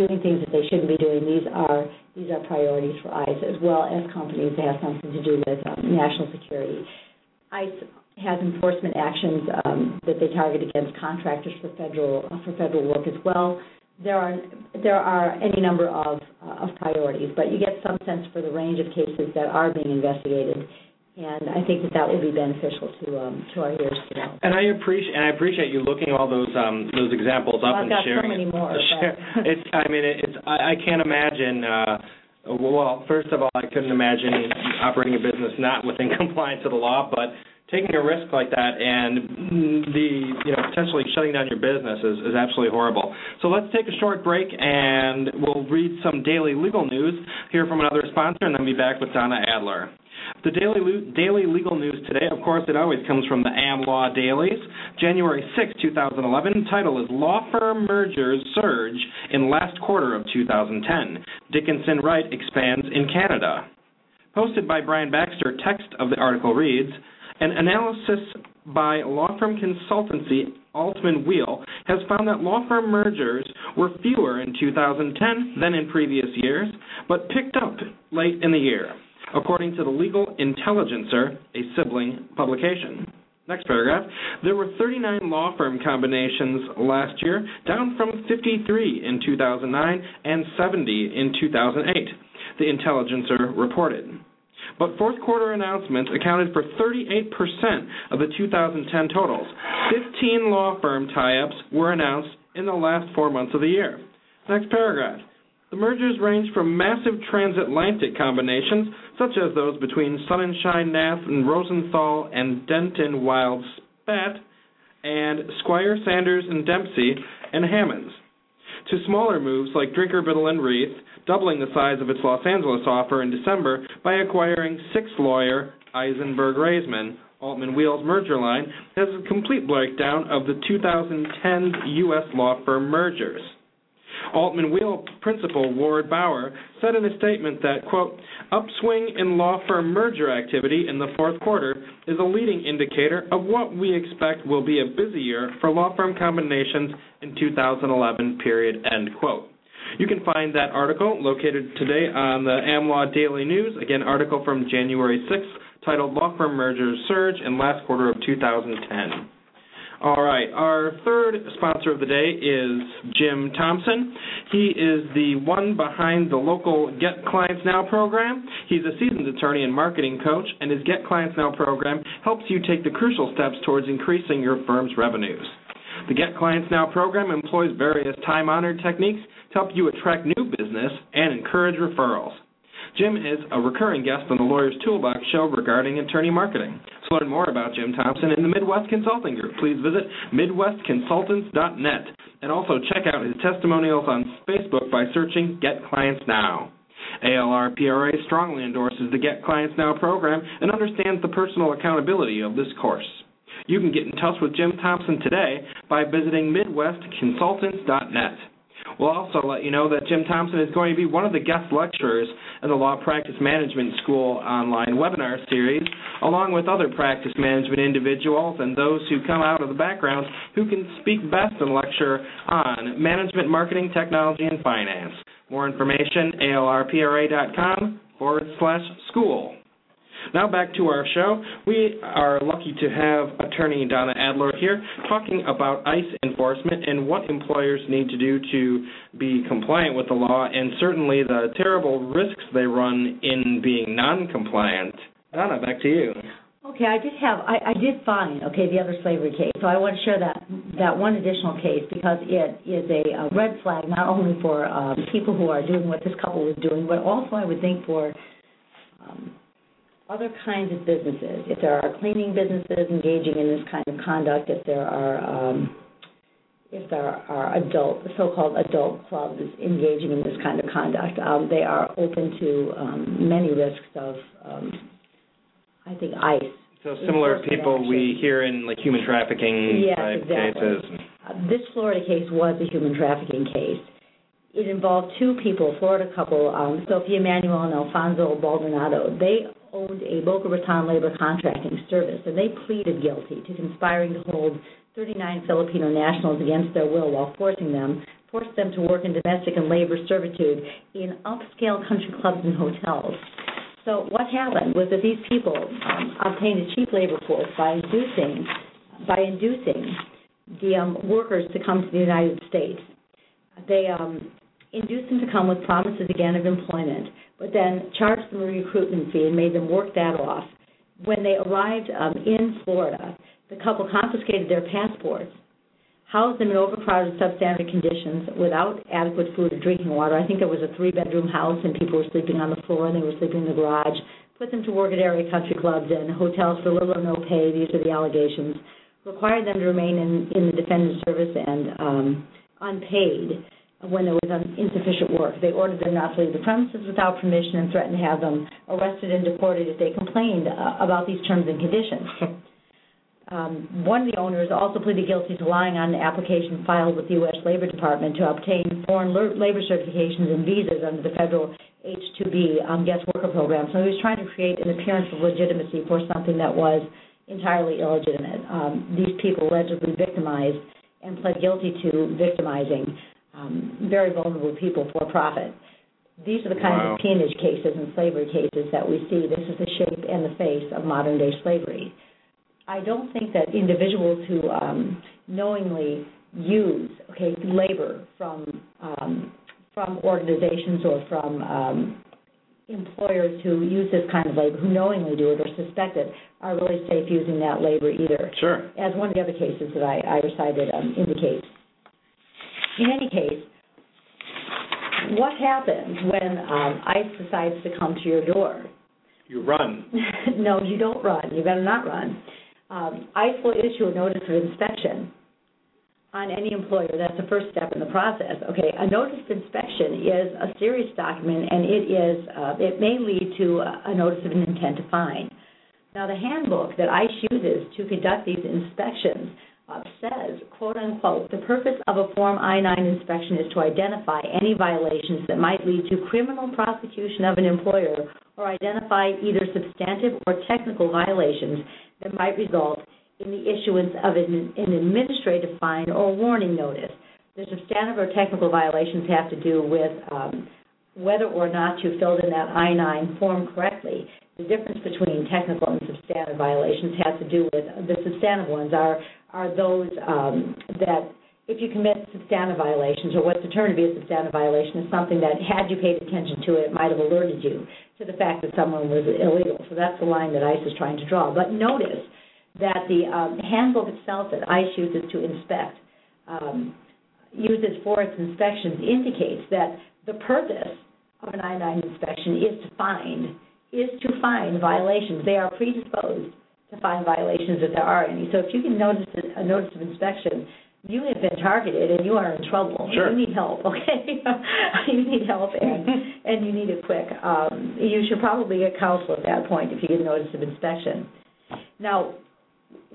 doing things that they shouldn't be doing. These are these are priorities for ICE, as well as companies that have something to do with um, national security. ICE has enforcement actions um, that they target against contractors for federal uh, for federal work as well. There are there are any number of uh, of priorities, but you get some sense for the range of cases that are being investigated, and I think that that will be beneficial to um, to our hearers today. And I appreciate and I appreciate you looking all those um, those examples well, up I've and got sharing. So many more. Share, it's I mean it's I, I can't imagine. Uh, well, first of all, I couldn't imagine operating a business not within compliance of the law, but taking a risk like that and the you know potentially shutting down your business is, is absolutely horrible. So let's take a short break, and we'll read some daily legal news, hear from another sponsor, and then be back with Donna Adler. The daily daily legal news today, of course, it always comes from the A M Law Dailies. January sixth, two thousand eleven, title is Law Firm Mergers Surge in Last Quarter of two thousand ten. Dickinson Wright Expands in Canada. Posted by Brian Baxter, text of the article reads, an analysis by law firm consultancy Altman Wheel has found that law firm mergers were fewer in two thousand ten than in previous years, but picked up late in the year, according to the Legal Intelligencer, a sibling publication. Next paragraph, there were thirty-nine law firm combinations last year, down from fifty-three in two thousand nine and seventy in two thousand eight, the Intelligencer reported. But fourth quarter announcements accounted for thirty-eight percent of the two thousand ten totals. fifteen law firm tie-ups were announced in the last four months of the year. Next paragraph. The mergers range from massive transatlantic combinations, such as those between Sonnenschein, Nath, and Rosenthal and Denton, Wild, Spat, and Squire, Sanders, and Dempsey, and Hammonds, to smaller moves like Drinker, Biddle, and Reith, doubling the size of its Los Angeles offer in December by acquiring six-lawyer Eisenberg-Raisman. Altman Wheel's merger line has a complete breakdown of the two thousand ten U S law firm mergers. Altman Wheel principal Ward Bauer said in a statement that, quote, upswing in law firm merger activity in the fourth quarter is a leading indicator of what we expect will be a busy year for law firm combinations in two thousand eleven, period, end quote. You can find that article located today on the AmLaw Daily News, again, article from January sixth, titled Law Firm Mergers Surge in Last Quarter of two thousand ten. All right, our third sponsor of the day is Jim Thompson. He is the one behind the local Get Clients Now program. He's a seasoned attorney and marketing coach, and his Get Clients Now program helps you take the crucial steps towards increasing your firm's revenues. The Get Clients Now program employs various time-honored techniques to help you attract new business and encourage referrals. Jim is a recurring guest on the Lawyer's Toolbox show regarding attorney marketing. To learn more about Jim Thompson and the Midwest Consulting Group, please visit Midwest Consultants dot net and also check out his testimonials on Facebook by searching Get Clients Now. A L R P R A strongly endorses the Get Clients Now program and understands the personal accountability of this course. You can get in touch with Jim Thompson today by visiting Midwest Consultants dot net. We'll also let you know that Jim Thompson is going to be one of the guest lecturers in the Law Practice Management School online webinar series, along with other practice management individuals and those who come out of the background who can speak best and lecture on management, marketing, technology, and finance. More information, A L R P R A dot com forward slash school. Now back to our show. We are lucky to have attorney Donna Adler here talking about ICE enforcement and what employers need to do to be compliant with the law and certainly the terrible risks they run in being non-compliant. Donna, back to you. Okay, I did have, I, I did find, okay, the other slavery case. So I want to share that, that one additional case because it is a, a red flag not only for um, people who are doing what this couple was doing, but also I would think for um, other kinds of businesses. If there are cleaning businesses engaging in this kind of conduct, if there are um, if there are adult, so-called adult clubs engaging in this kind of conduct, um, they are open to um, many risks of, um, I think, ICE. So similar people we hear in like human trafficking yes, type exactly. cases. Uh, this Florida case was a human trafficking case. It involved two people, a Florida couple, um, Sophia Manuel and Alfonso Baldonado. They owned a Boca Raton labor contracting service, and they pleaded guilty to conspiring to hold thirty-nine Filipino nationals against their will while forcing them, forced them to work in domestic and labor servitude in upscale country clubs and hotels. So what happened was that these people um, obtained a cheap labor force by inducing, by inducing the um, workers to come to the United States. They um, induced them to come with promises, again, of employment, but then charged them a recruitment fee and made them work that off. When they arrived um, in Florida, the couple confiscated their passports, housed them in overcrowded substandard conditions without adequate food or drinking water. I think there was a three-bedroom house and people were sleeping on the floor and they were sleeping in the garage, put them to work at area country clubs and hotels for little or no pay. These are the allegations. Required them to remain in, in the defendant's service and um, unpaid when there was insufficient work. They ordered them not to leave the premises without permission and threatened to have them arrested and deported if they complained uh, about these terms and conditions. Um, one of the owners also pleaded guilty to lying on an application filed with the U S Labor Department to obtain foreign labor certifications and visas under the federal H two B um, guest worker program. So he was trying to create an appearance of legitimacy for something that was entirely illegitimate. Um, these people allegedly victimized and pled guilty to victimizing Um, very vulnerable people for profit. These are the kinds wow. of peonage cases and slavery cases that we see. This is the shape and the face of modern-day slavery. I don't think that individuals who um, knowingly use okay, labor from um, from organizations or from um, employers who use this kind of labor, who knowingly do it or suspect it, are really safe using that labor either, Sure. as one of the other cases that I, I recited um, indicates. In any case, what happens when um, ICE decides to come to your door? You run. No, you don't run. You better not run. Um, ICE will issue a notice of inspection on any employer. That's the first step in the process. Okay, a notice of inspection is a serious document, and it is uh, it may lead to a notice of an intent to fine. Now, the handbook that ICE uses to conduct these inspections says, quote-unquote, the purpose of a Form I nine inspection is to identify any violations that might lead to criminal prosecution of an employer or identify either substantive or technical violations that might result in the issuance of an, an administrative fine or warning notice. The substantive or technical violations have to do with um, whether or not you filled in that I nine form correctly. The difference between technical and substantive violations has to do with the substantive ones are are those um, that if you commit substantive violations or what's determined to be a substantive violation is something that had you paid attention to it, it might have alerted you to the fact that someone was illegal. So that's the line that ICE is trying to draw. But notice that the um, handbook itself that ICE uses to inspect um, uses for its inspections indicates that the purpose of an I nine inspection is to find, is to find violations. They are predisposed to find violations if there are any. So if you can notice a notice of inspection, you have been targeted and you are in trouble. Sure. You need help, okay? You need help and, and you need it quick. Um, you should probably get counsel at that point if you get a notice of inspection. Now,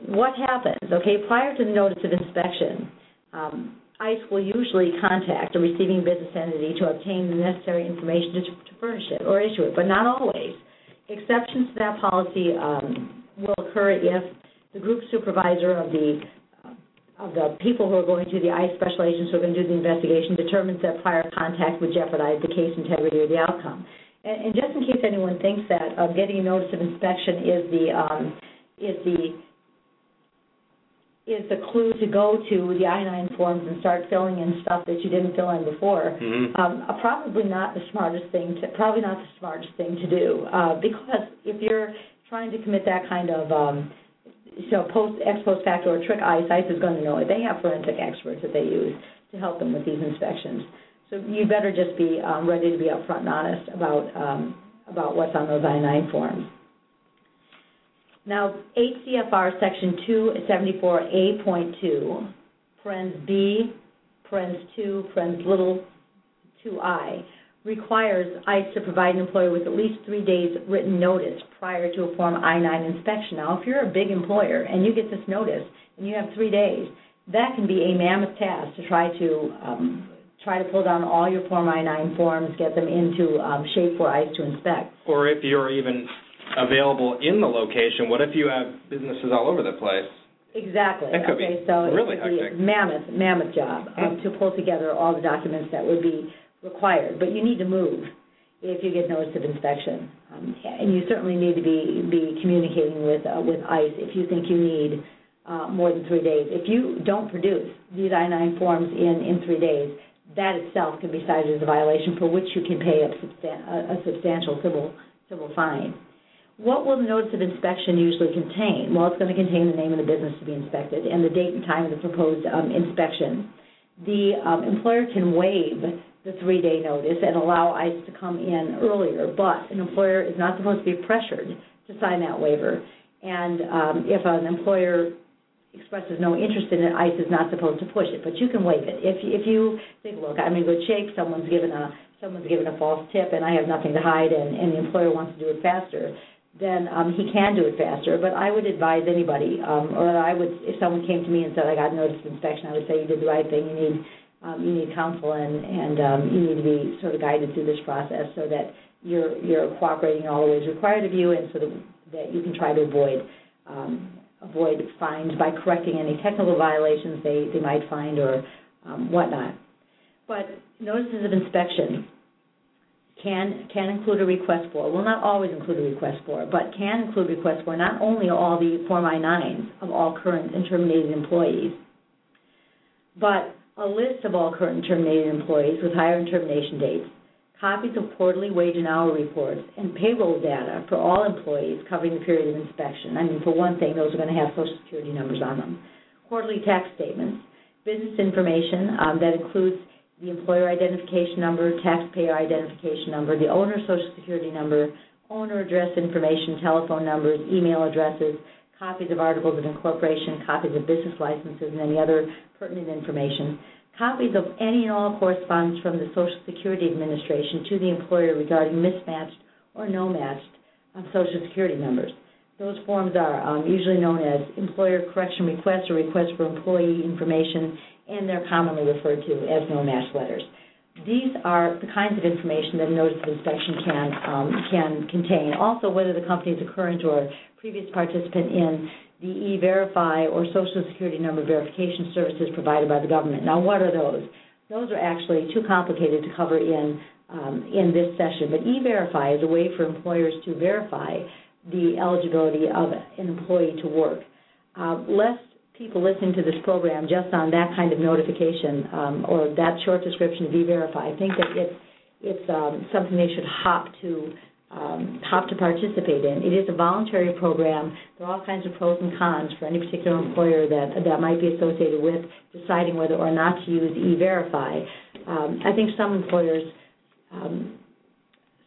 what happens, okay, prior to the notice of inspection, um, ICE will usually contact a receiving business entity to obtain the necessary information to, to furnish it or issue it, but not always. Exceptions to that policy um, will occur if the group supervisor of the of the people who are going to the ICE special agents who are going to do the investigation determines that prior contact would jeopardize the case integrity or the outcome. And, and just in case anyone thinks that uh, getting a notice of inspection is the um, is the is the clue to go to the I nine forms and start filling in stuff that you didn't fill in before, mm-hmm. um, probably not the smartest thing to probably not the smartest thing to do uh, because if you're trying to commit that kind of um, so post ex post facto or trick ICE, ICE is going to know it. They have forensic experts that they use to help them with these inspections. So you better just be um, ready to be upfront and honest about um, about what's on those I nine forms. Now, eight C F R Section two seventy-four A point two, parens B, parens two, parens little, two I, requires ICE to provide an employer with at least three days written notice prior to a Form I nine inspection. Now, if you're a big employer and you get this notice and you have three days, that can be a mammoth task to try to um, try to pull down all your Form I nine forms, get them into um, shape for ICE to inspect. Or if you're even available in the location, what if you have businesses all over the place? Exactly. That could okay, be so really hectic. Mammoth, mammoth job um, to pull together all the documents that would be required. But you need to move if you get notice of inspection, um, and you certainly need to be be communicating with uh, with ICE if you think you need uh, more than three days. If you don't produce these I nine forms in in three days, that itself can be cited as a violation for which you can pay a, substan- a, a substantial civil civil fine. What will the notice of inspection usually contain? Well, it's going to contain the name of the business to be inspected and the date and time of the proposed um, inspection. The um, employer can waive the three-day notice and allow ICE to come in earlier, but an employer is not supposed to be pressured to sign that waiver. And um, if an employer expresses no interest in it, ICE is not supposed to push it, but you can waive it. If, if you think, look, I'm in good shape, someone's given a, someone's given a false tip and I have nothing to hide and, and the employer wants to do it faster, then um, he can do it faster. But I would advise anybody, um, or I would, if someone came to me and said, I got notice of inspection, I would say you did the right thing. You need um, you need counsel and, and um, you need to be sort of guided through this process so that you're you're cooperating in all the ways required of you and so that, that you can try to avoid um, avoid fines by correcting any technical violations they, they might find or um, whatnot. But notices of inspection Can, can include a request for, will not always include a request for, but can include requests for not only all the Form I nines of all current and terminated employees, but a list of all current and terminated employees with hire and termination dates, copies of quarterly wage and hour reports, and payroll data for all employees covering the period of inspection. I mean, for one thing, those are going to have Social Security numbers on them. Quarterly tax statements, business information um, that includes the employer identification number, taxpayer identification number, the owner Social Security number, owner address information, telephone numbers, email addresses, copies of articles of incorporation, copies of business licenses, and any other pertinent information, copies of any and all correspondence from the Social Security Administration to the employer regarding mismatched or no matched Social Security numbers. Those forms are um, usually known as employer correction requests or requests for employee information, and they're commonly referred to as no-match letters. These are the kinds of information that a notice of inspection can um, can contain. Also, whether the company is a current or previous participant in the E-Verify or Social Security number verification services provided by the government. Now, what are those? Those are actually too complicated to cover in um, in this session, but E-Verify is a way for employers to verify the eligibility of an employee to work. Uh, less people listening to this program just on that kind of notification um, or that short description of E-Verify, I think that it's, it's um, something they should hop to um, have to participate in. It is a voluntary program. There are all kinds of pros and cons for any particular employer that, that might be associated with deciding whether or not to use E-Verify. Um, I think some employers um,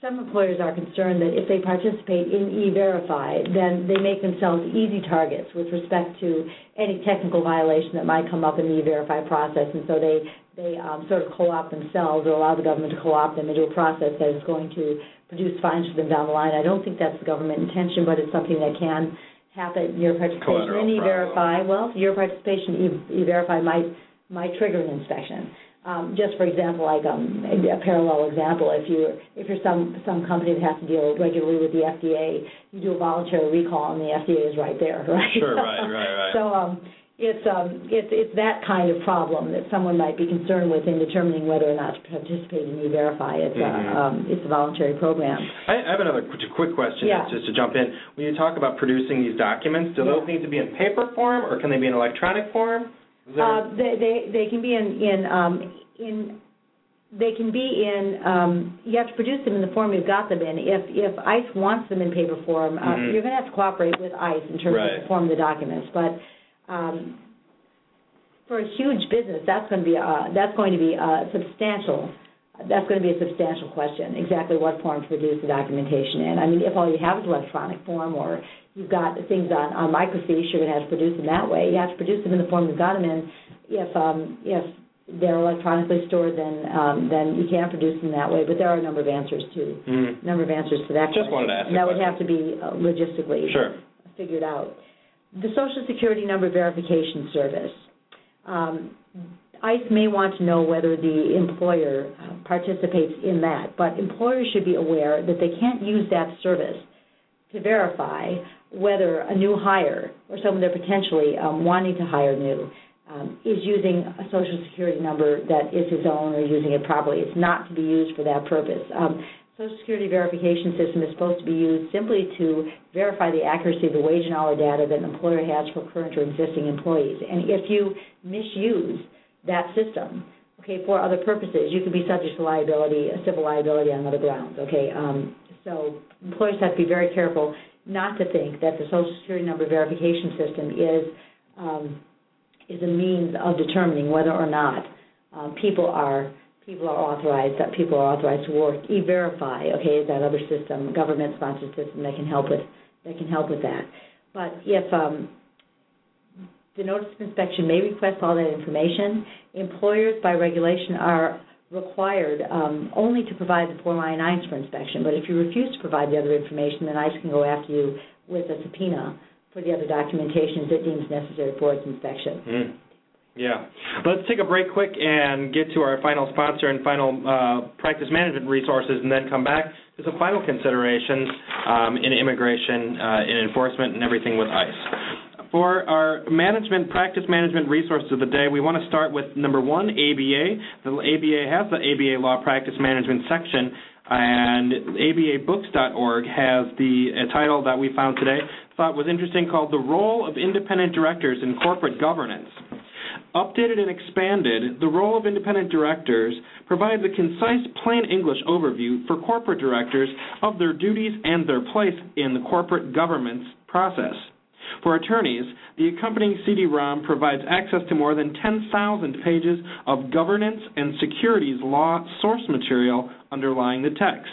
some employers are concerned that if they participate in E-Verify, then they make themselves easy targets with respect to any technical violation that might come up in the E-Verify process, and so they they um, sort of co-opt themselves or allow the government to co-opt them into a process that is going to produce fines for them down the line. I don't think that's the government intention, but it's something that can happen. Your participation in E-Verify, well, your participation in E-Verify might, might trigger an inspection. Um, just for example, like um, a parallel example, if you're if you're some, some company that has to deal regularly with the F D A, you do a voluntary recall and the F D A is right there, right? Sure, right, right, right. So um, it's um it's it's that kind of problem that someone might be concerned with in determining whether or not to participate in E-Verify. It's mm-hmm. a um, it's a voluntary program. I, I have another quick question yeah. just to jump in. When you talk about producing these documents, do yeah. those need to be in paper form or can they be in electronic form? Uh, they, they they can be in in um, in they can be in um, you have to produce them in the form you've got them in. If if ICE wants them in paper form, uh, mm-hmm. you're going to have to cooperate with ICE in terms right. of the form of the documents. But um, for a huge business, that's going to be uh, that's going to be uh, substantial. That's going to be a substantial question. Exactly what form to produce the documentation in. I mean, if all you have is electronic form or you've got things on, on microfiche, you're going to have to produce them that way. You have to produce them in the form you've got them in. If um, if they're electronically stored, then um, then you can produce them that way. But there are a number of answers to mm. number of answers to that. Just question. wanted to ask. And that would have to be uh, logistically sure. figured out. The Social Security Number Verification Service. Um, ICE may want to know whether the employer participates in that, but employers should be aware that they can't use that service to verify whether a new hire or someone they're potentially um, wanting to hire new um, is using a Social Security number that is his own or using it properly. It's not to be used for that purpose. Um, Social Security verification system is supposed to be used simply to verify the accuracy of the wage and hour data that an employer has for current or existing employees. And if you misuse that system, okay, for other purposes, you could be subject to liability, civil liability on other grounds, okay? Um, so employers have to be very careful not to think that the Social Security number verification system is um, is a means of determining whether or not uh, people are people are authorized that people are authorized to work. E-Verify, okay, is that other system, government-sponsored system that can help with that can help with that. But if um, the notice of inspection may request all that information, employers by regulation are required um, only to provide the form I nines for inspection, but if you refuse to provide the other information, then ICE can go after you with a subpoena for the other documentation that deems necessary for its inspection. Mm. Yeah. Let's take a break quick and get to our final sponsor and final uh, practice management resources and then come back to some final considerations um, in immigration uh, in enforcement and everything with ICE. For our management, practice management resources of the day, we want to start with number one, A B A. The A B A has the A B A Law Practice Management section, and A B A books dot org has the a title that we found today, thought was interesting, called The Role of Independent Directors in Corporate Governance. Updated and expanded, the role of independent directors provides a concise, plain English overview for corporate directors of their duties and their place in the corporate governance process. For attorneys, the accompanying C D ROM provides access to more than ten thousand pages of governance and securities law source material underlying the text.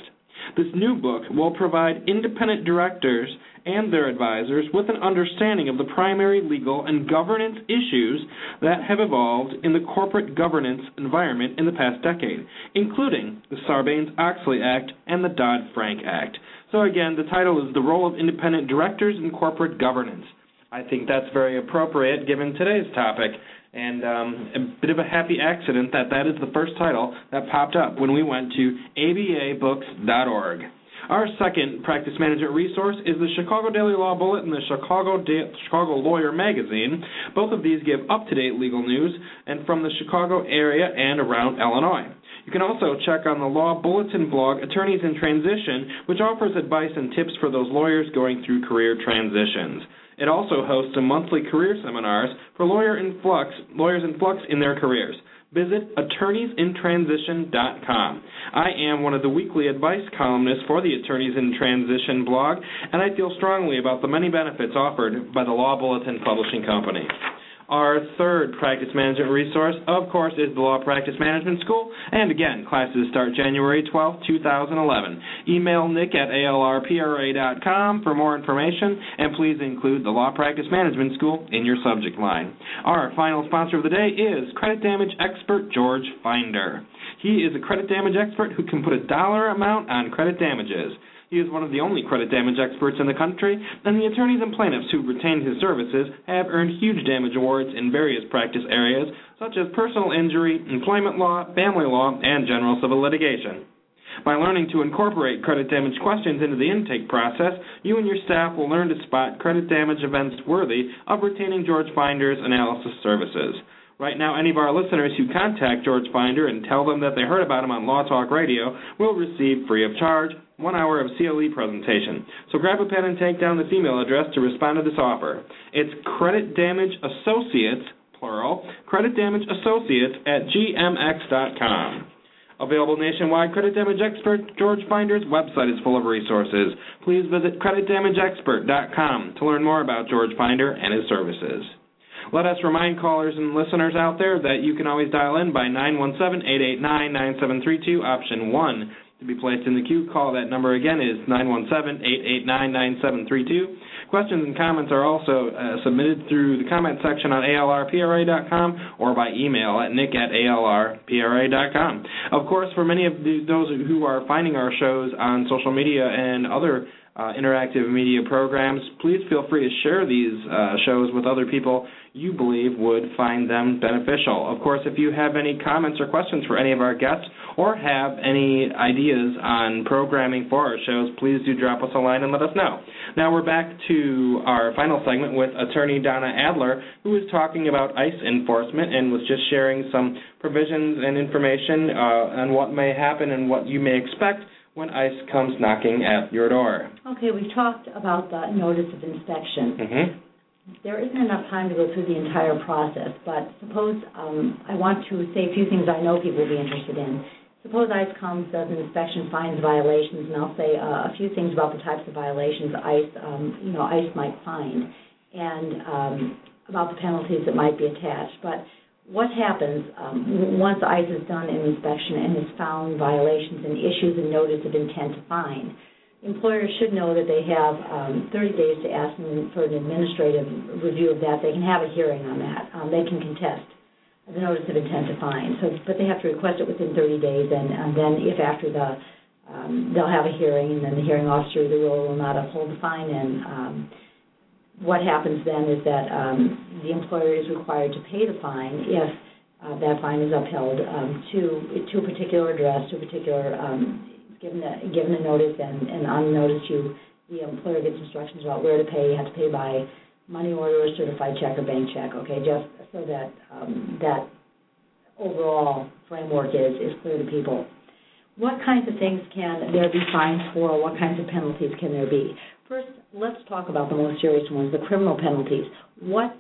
This new book will provide independent directors and their advisors with an understanding of the primary legal and governance issues that have evolved in the corporate governance environment in the past decade, including the Sarbanes-Oxley Act and the Dodd-Frank Act. So again, the title is The Role of Independent Directors in Corporate Governance. I think that's very appropriate given today's topic, and um, a bit of a happy accident that that is the first title that popped up when we went to A B A books dot org. Our second practice management resource is the Chicago Daily Law Bulletin and the Chicago, da- Chicago Lawyer Magazine. Both of these give up-to-date legal news and from the Chicago area and around Illinois. You can also check on the Law Bulletin blog, Attorneys in Transition, which offers advice and tips for those lawyers going through career transitions. It also hosts a monthly career seminars for lawyer in flux, lawyers in flux in their careers. Visit attorneys in transition dot com. I am one of the weekly advice columnists for the Attorneys in Transition blog, and I feel strongly about the many benefits offered by the Law Bulletin Publishing Company. Our third practice management resource, of course, is the Law Practice Management School, and again, classes start January twelfth, two thousand eleven. Email Nick at A L R P R A dot com for more information, and please include the Law Practice Management School in your subject line. Our final sponsor of the day is credit damage expert George Finder. He is a credit damage expert who can put a dollar amount on credit damages. He is one of the only credit damage experts in the country, and the attorneys and plaintiffs who retained his services have earned huge damage awards in various practice areas, such as personal injury, employment law, family law, and general civil litigation. By learning to incorporate credit damage questions into the intake process, you and your staff will learn to spot credit damage events worthy of retaining George Finder's analysis services. Right now, any of our listeners who contact George Finder and tell them that they heard about him on Law Talk Radio will receive, free of charge, one hour of C L E presentation. So grab a pen and take down this email address to respond to this offer. It's Credit Damage Associates, plural, Credit Damage Associates at G M X dot com. Available nationwide, Credit Damage Expert George Finder's website is full of resources. Please visit credit damage expert dot com to learn more about George Finder and his services. Let us remind callers and listeners out there that you can always dial in by nine one seven, eight eight nine, nine seven three two, option one. To be placed in the queue, call that number again is nine one seven, eight eight nine, nine seven three two. Questions and comments are also uh, submitted through the comment section on A L R P R A dot com or by email at nick at A L R P R A dot com. Of course, for many of the, those who are finding our shows on social media and other Uh, interactive media programs, please feel free to share these uh, shows with other people you believe would find them beneficial. Of course, if you have any comments or questions for any of our guests or have any ideas on programming for our shows, please do drop us a line and let us know. Now we're back to our final segment with attorney Donna Adler, who is talking about ICE enforcement and was just sharing some provisions and information uh, on what may happen and what you may expect when ICE comes knocking at your door. Okay, we've talked about the notice of inspection. Mm-hmm. There isn't enough time to go through the entire process, but suppose um, I want to say a few things I know people will be interested in. Suppose ICE comes, does an inspection, finds violations, and I'll say uh, a few things about the types of violations ICE, um, you know, ICE might find and um, about the penalties that might be attached. But what happens um, once ICE has done an inspection and has found violations and issues a notice of intent to fine? Employers should know that they have um, thirty days to ask them for an administrative review of that. They can have a hearing on that. Um, they can contest the notice of intent to fine. So, but they have to request it within thirty days, and, and then if after the um, they'll have a hearing, and then the hearing officer, the rule will not uphold the fine, and um, what happens then is that um, the employer is required to pay the fine if uh, that fine is upheld um, to to a particular address, to a particular um, given a given a notice, and, and on the notice you the employer gets instructions about where to pay. You have to pay by money order, or certified check, or bank check. Okay, just so that um, that overall framework is is clear to people. What kinds of things can there be fines for? What kinds of penalties can there be? First, let's talk about the most serious ones, the criminal penalties. What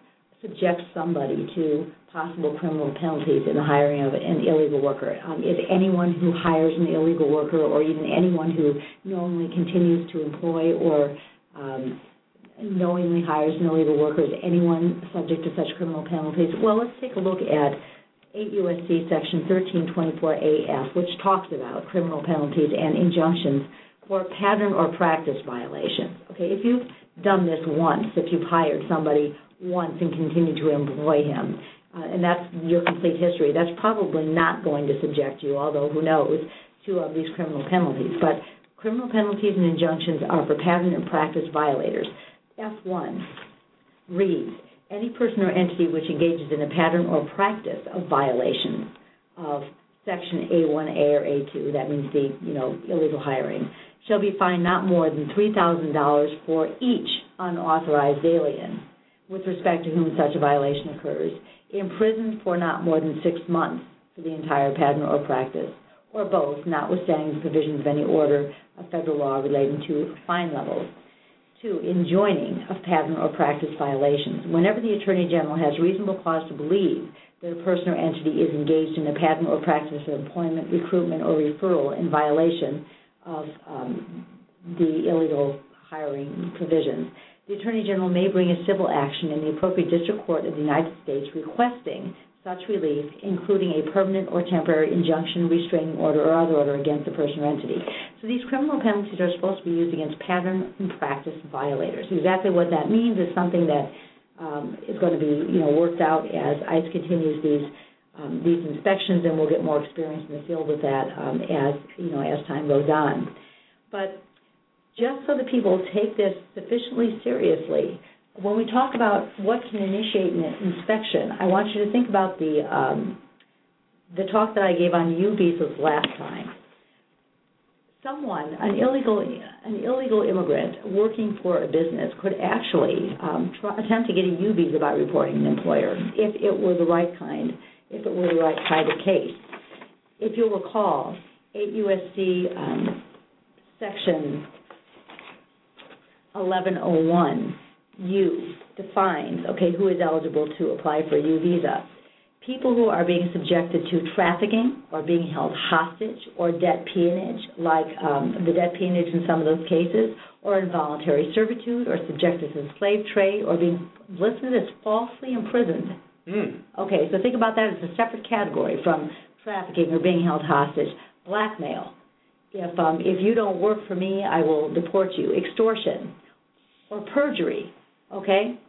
subjects somebody to possible criminal penalties in the hiring of an illegal worker? Um, is anyone who hires an illegal worker, or even anyone who knowingly continues to employ or um, knowingly hires an illegal worker, is anyone subject to such criminal penalties? Well, let's take a look at eight U S C Section thirteen twenty-four A F, which talks about criminal penalties and injunctions for pattern or practice violations. Okay, if you've done this once, if you've hired somebody once and continue to employ him, uh, and that's your complete history, that's probably not going to subject you, although who knows, to uh, these criminal penalties. But criminal penalties and injunctions are for pattern and practice violators. F one reads, any person or entity which engages in a pattern or practice of violations of Section A one A or A two, that means the, you know, illegal hiring, shall be fined not more than three thousand dollars for each unauthorized alien with respect to whom such a violation occurs, imprisoned for not more than six months for the entire pattern or practice, or both, notwithstanding the provisions of any order of federal law relating to fine levels. two, in joining of pattern or practice violations. Whenever the Attorney General has reasonable cause to believe that a person or entity is engaged in a pattern or practice of employment, recruitment, or referral in violation of um, the illegal hiring provisions, the Attorney General may bring a civil action in the appropriate district court of the United States requesting such relief, including a permanent or temporary injunction, restraining order, or other order against the person or entity. So these criminal penalties are supposed to be used against pattern and practice violators. Exactly what that means is something that um, is going to be, you know, worked out as ICE continues these um, these inspections, and we'll get more experience in the field with that um, as you know as time goes on. But just so that people take this sufficiently seriously, when we talk about what can initiate an inspection, I want you to think about the um, the talk that I gave on U Visas last time. Someone, an illegal an illegal immigrant working for a business, could actually um, try, attempt to get a U Visa by reporting an employer if it were the right kind, if it were the right kind of case. If you'll recall, eight U S C um, Section eleven oh one. U defines, okay, who is eligible to apply for a U visa. People who are being subjected to trafficking or being held hostage or debt peonage, like um, the debt peonage in some of those cases, or involuntary servitude or subjected to the slave trade or being listed as falsely imprisoned. Mm. Okay, so think about that as a separate category from trafficking or being held hostage. Blackmail. If, um, if you don't work for me, I will deport you. Extortion or perjury. Okay,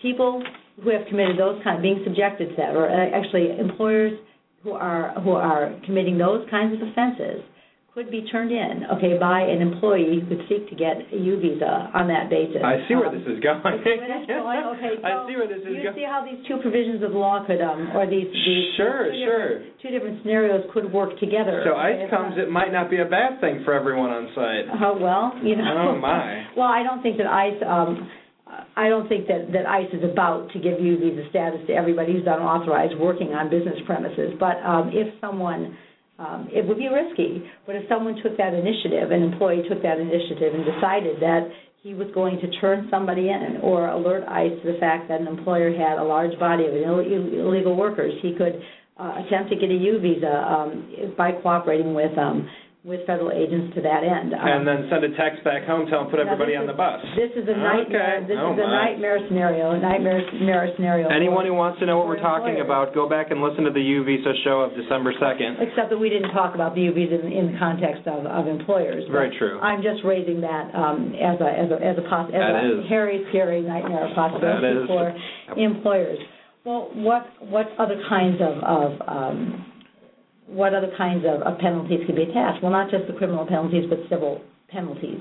people who have committed those kind, being subjected to that, or actually employers who are who are committing those kinds of offenses could be turned in, okay, by an employee who could seek to get a U visa on that basis. I see where um, this is going. going? Okay, so I see where this is you going. You see how these two provisions of law could, um, or these, these sure, two, sure. Different, two different scenarios could work together. So ICE if, comes, uh, it might not be a bad thing for everyone on site. Oh, uh, well, you know. Oh, my. Well, I don't think that ICE... Um, I don't think that, that ICE is about to give you visa status to everybody who's unauthorized working on business premises. But um, if someone, um, it would be risky, but if someone took that initiative, an employee took that initiative and decided that he was going to turn somebody in or alert ICE to the fact that an employer had a large body of illegal workers, he could uh, attempt to get a U visa um, by cooperating with um with federal agents to that end. Um, and then send a text back home, tell them put everybody is, on the bus. This is a nightmare. Okay. This oh is my. a nightmare scenario, nightmare, nightmare scenario. Anyone who wants to know what we're talking about, go back and listen to the U Visa show of December second. Except that we didn't talk about the U Visa in, in the context of, of employers. Very true. I'm just raising that um, as a as a, as a, poss- as a hairy, scary nightmare possibility for employers. Well, what what other kinds of... of um, what other kinds of, of penalties can be attached? Well, not just the criminal penalties, but civil penalties.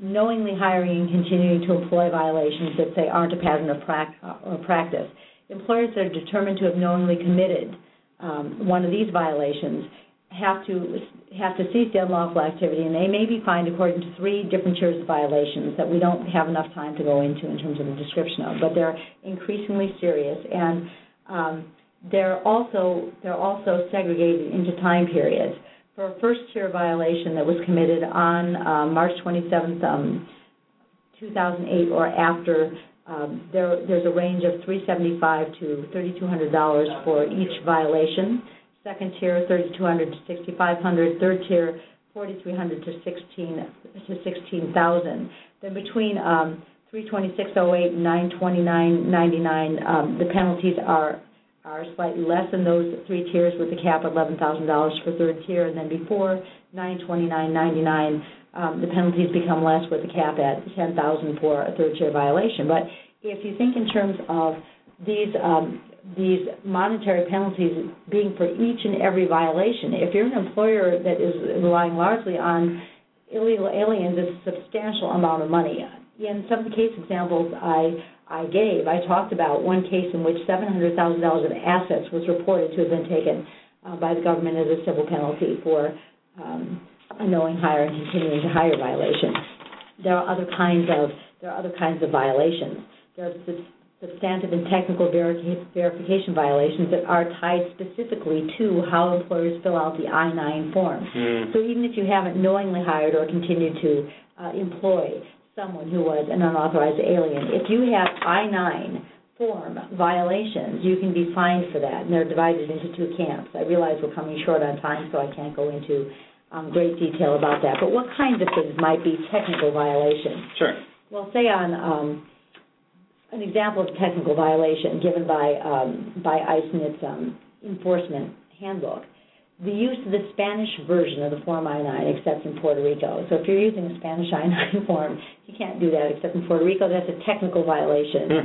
Knowingly hiring and continuing to employ violations that, say, aren't a pattern of prac- or practice. Employers that are determined to have knowingly committed um, one of these violations have to have to cease the unlawful activity, and they may be fined according to three different tiers of violations that we don't have enough time to go into in terms of the description of, but they're increasingly serious. And um, They're also they're also segregated into time periods. For a first-tier violation that was committed on uh, March twenty-seventh, um, two thousand eight or after, um, there, there's a range of three hundred seventy-five dollars to three thousand two hundred dollars for each violation. Second tier, three thousand two hundred dollars to six thousand five hundred dollars. Third tier, four thousand three hundred dollars to sixteen thousand dollars. Then between um, three hundred twenty-six dollars and eight cents and nine hundred twenty-nine dollars and ninety-nine cents, um, the penalties are are slightly less than those three tiers, with the cap at eleven thousand dollars for third tier, and then before nine hundred twenty-nine dollars and ninety-nine cents, um, the penalties become less, with the cap at ten thousand dollars for a third tier violation. But if you think in terms of these um, these monetary penalties being for each and every violation, if you're an employer that is relying largely on illegal aliens, it's a substantial amount of money. In some of the case examples I I gave, I talked about one case in which seven hundred thousand dollars of assets was reported to have been taken uh, by the government as a civil penalty for um, a knowing hire and continuing to hire violation. There are other kinds of there are other kinds of violations. There are substantive and technical verification violations that are tied specifically to how employers fill out the I nine form. Mm. So even if you haven't knowingly hired or continued to uh, employ someone who was an unauthorized alien. If you have I nine form violations, you can be fined for that, and they're divided into two camps. I realize we're coming short on time, so I can't go into um, great detail about that. But what kinds of things might be technical violations? Sure. Well, say on um, an example of technical violation given by um, by ICE in its um, enforcement handbook. The use of the Spanish version of the Form I nine except in Puerto Rico. So if you're using the Spanish I nine form, you can't do that except in Puerto Rico. That's a technical violation. Mm.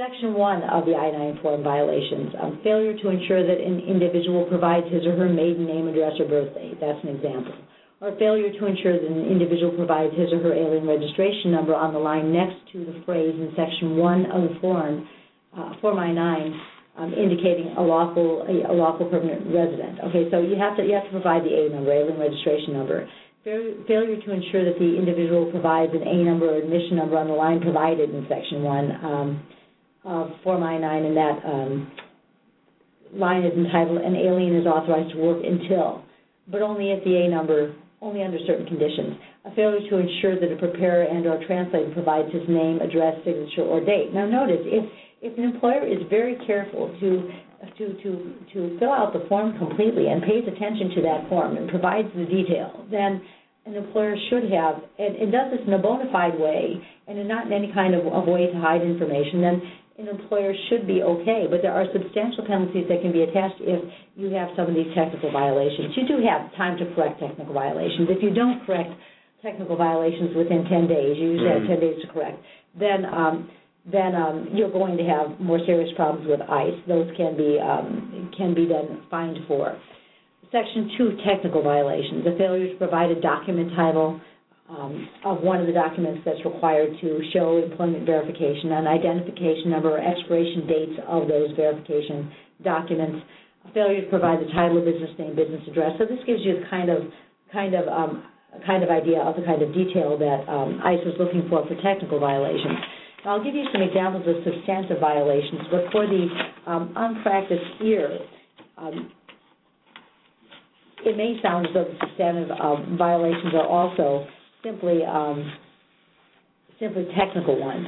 Section one of the I nine form violations, um, failure to ensure that an individual provides his or her maiden name, address, or birth date. That's an example. Or failure to ensure that an individual provides his or her alien registration number on the line next to the phrase in Section one of the form, uh, Form I nine, Um, indicating a lawful a lawful permanent resident. Okay, so you have to you have to provide the A number, alien registration number. Fail, failure to ensure that the individual provides an A number or admission number on the line provided in Section one um, of Form I nine, and that um, line is entitled "An alien is authorized to work until," but only if the A number, only under certain conditions. A failure to ensure that a preparer and/or translator provides his name, address, signature, or date. Now, notice if If an employer is very careful to, to to to fill out the form completely and pays attention to that form and provides the detail, then an employer should have, and, and does this in a bona fide way and in not in any kind of, of way to hide information, then an employer should be okay. But there are substantial penalties that can be attached if you have some of these technical violations. You do have time to correct technical violations. If you don't correct technical violations within ten days, you usually have ten days to correct, then um, then um, you're going to have more serious problems with ICE. Those can be um, can be then fined for. Section two, technical violations, the failure to provide a document title um, of one of the documents that's required to show employment verification, an identification number or expiration dates of those verification documents, a failure to provide the title, business name, business address. So this gives you the kind of, kind of, um, kind of idea of the kind of detail that um, ICE is looking for for technical violations. I'll give you some examples of substantive violations, but for the um, unpracticed ear, um, it may sound as though the substantive um, violations are also simply um, simply technical ones.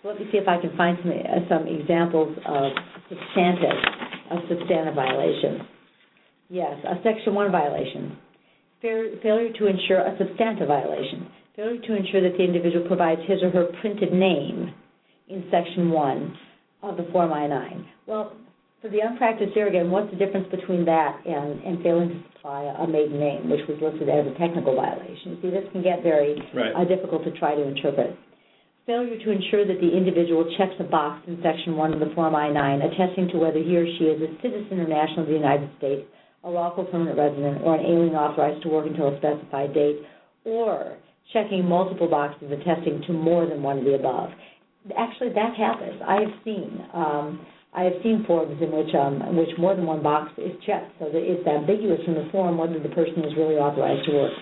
So let me see if I can find some, uh, some examples of substantive of substantive violations. Yes, a Section one violation, failure to ensure a substantive violation. Failure to ensure that the individual provides his or her printed name in Section one of the Form I nine. Well, for the unpracticed here again, what's the difference between that and, and failing to supply a maiden name, which was listed as a technical violation? See, this can get very right. uh, difficult to try to interpret. Failure to ensure that the individual checks a box in Section one of the Form I nine, attesting to whether he or she is a citizen or national of the United States, a lawful permanent resident, or an alien authorized to work until a specified date, or checking multiple boxes, attesting to more than one of the above. Actually, that happens. I have seen um, I have seen forms in which um, in which more than one box is checked, so that it's ambiguous from the form whether the person is really authorized to work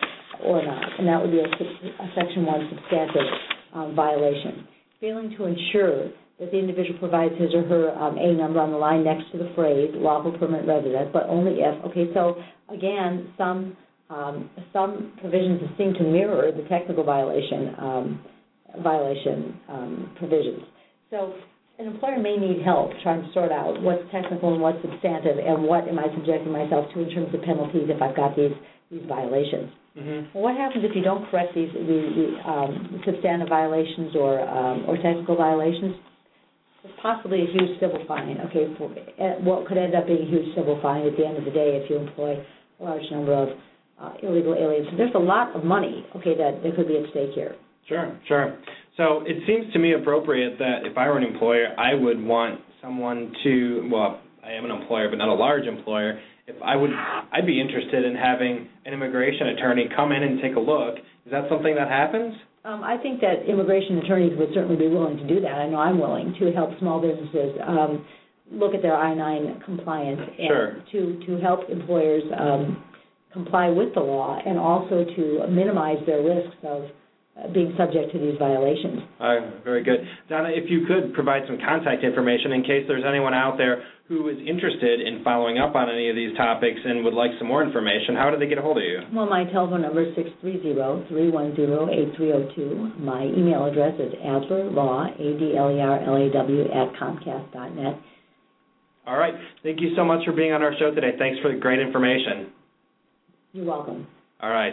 or not, and that would be a, a Section one substantive um, violation. Failing to ensure that the individual provides his or her um, A number on the line next to the phrase lawful permanent resident, but only if. Okay, so again, some. Um, some provisions seem to mirror the technical violation um, violation um, provisions. So an employer may need help trying to sort out what's technical and what's substantive, and what am I subjecting myself to in terms of penalties if I've got these these violations. Mm-hmm. Well, what happens if you don't correct these the, the um, substantive violations or um, or technical violations? It's possibly a huge civil fine. Okay, for, uh, what could end up being a huge civil fine at the end of the day if you employ a large number of Uh, illegal aliens. So there's a lot of money, okay, that, that could be at stake here. Sure, sure. So it seems to me appropriate that if I were an employer, I would want someone to, well, I am an employer, but not a large employer. If I would, I'd be interested in having an immigration attorney come in and take a look. Is that something that happens? Um, I think that immigration attorneys would certainly be willing to do that. I know I'm willing to help small businesses um, look at their I nine compliance and sure. to, to help employers um comply with the law, and also to minimize their risks of being subject to these violations. All right, very good. Donna, if you could provide some contact information in case there's anyone out there who is interested in following up on any of these topics and would like some more information, how do they get a hold of you? Well, my telephone number is six three zero, three one zero, eight three zero two. My email address is adlerlaw, A D L E R L A W, at comcast dot net. All right. Thank you so much for being on our show today. Thanks for the great information. You're welcome. All right.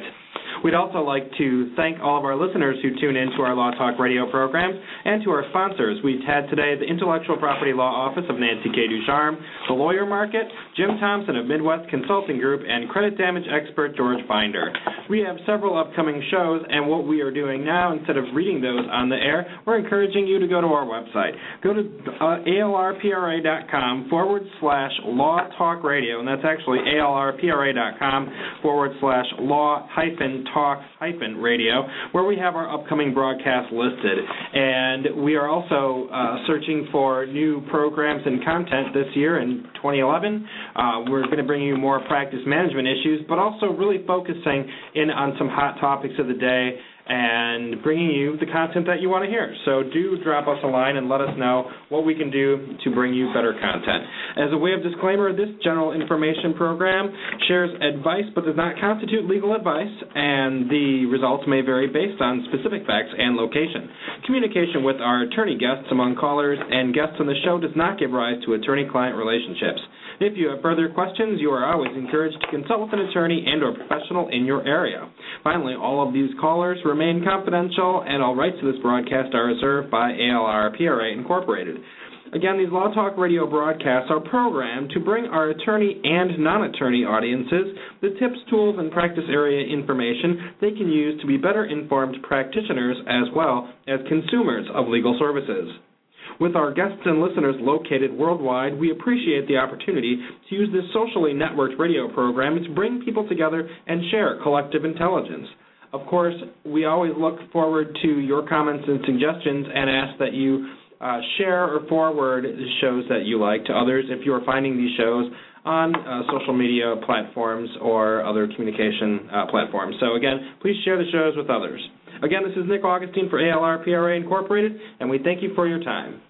We'd also like to thank all of our listeners who tune in to our Law Talk Radio program and to our sponsors. We've had today the Intellectual Property Law Office of Nancy K. Ducharme, The Lawyer Market, Jim Thompson of Midwest Consulting Group, and credit damage expert George Finder. We have several upcoming shows, and what we are doing now, instead of reading those on the air, we're encouraging you to go to our website. Go to uh, alrpra.com forward slash Law Talk Radio, and that's actually alrpra.com forward slash Law hyphen Talk hyphen Radio, where we have our upcoming broadcast listed. And we are also uh, searching for new programs and content this year in twenty eleven. Uh, we're going to bring you more practice management issues, but also really focusing in on some hot topics of the day and bringing you the content that you want to hear. So do drop us a line and let us know what we can do to bring you better content. As a way of disclaimer, this general information program shares advice but does not constitute legal advice, and the results may vary based on specific facts and location. Communication with our attorney guests among callers and guests on the show does not give rise to attorney-client relationships. If you have further questions, you are always encouraged to consult with an attorney and or professional in your area. Finally, all of these callers remain confidential, and all rights to this broadcast are reserved by A L R P R A Incorporated. Again, these Law Talk Radio broadcasts are programmed to bring our attorney and non-attorney audiences the tips, tools, and practice area information they can use to be better informed practitioners as well as consumers of legal services. With our guests and listeners located worldwide, we appreciate the opportunity to use this socially networked radio program to bring people together and share collective intelligence. Of course, we always look forward to your comments and suggestions and ask that you uh, share or forward shows that you like to others if you are finding these shows on uh, social media platforms or other communication uh, platforms. So again, please share the shows with others. Again, this is Nick Augustine for A L R P R A Incorporated, and we thank you for your time.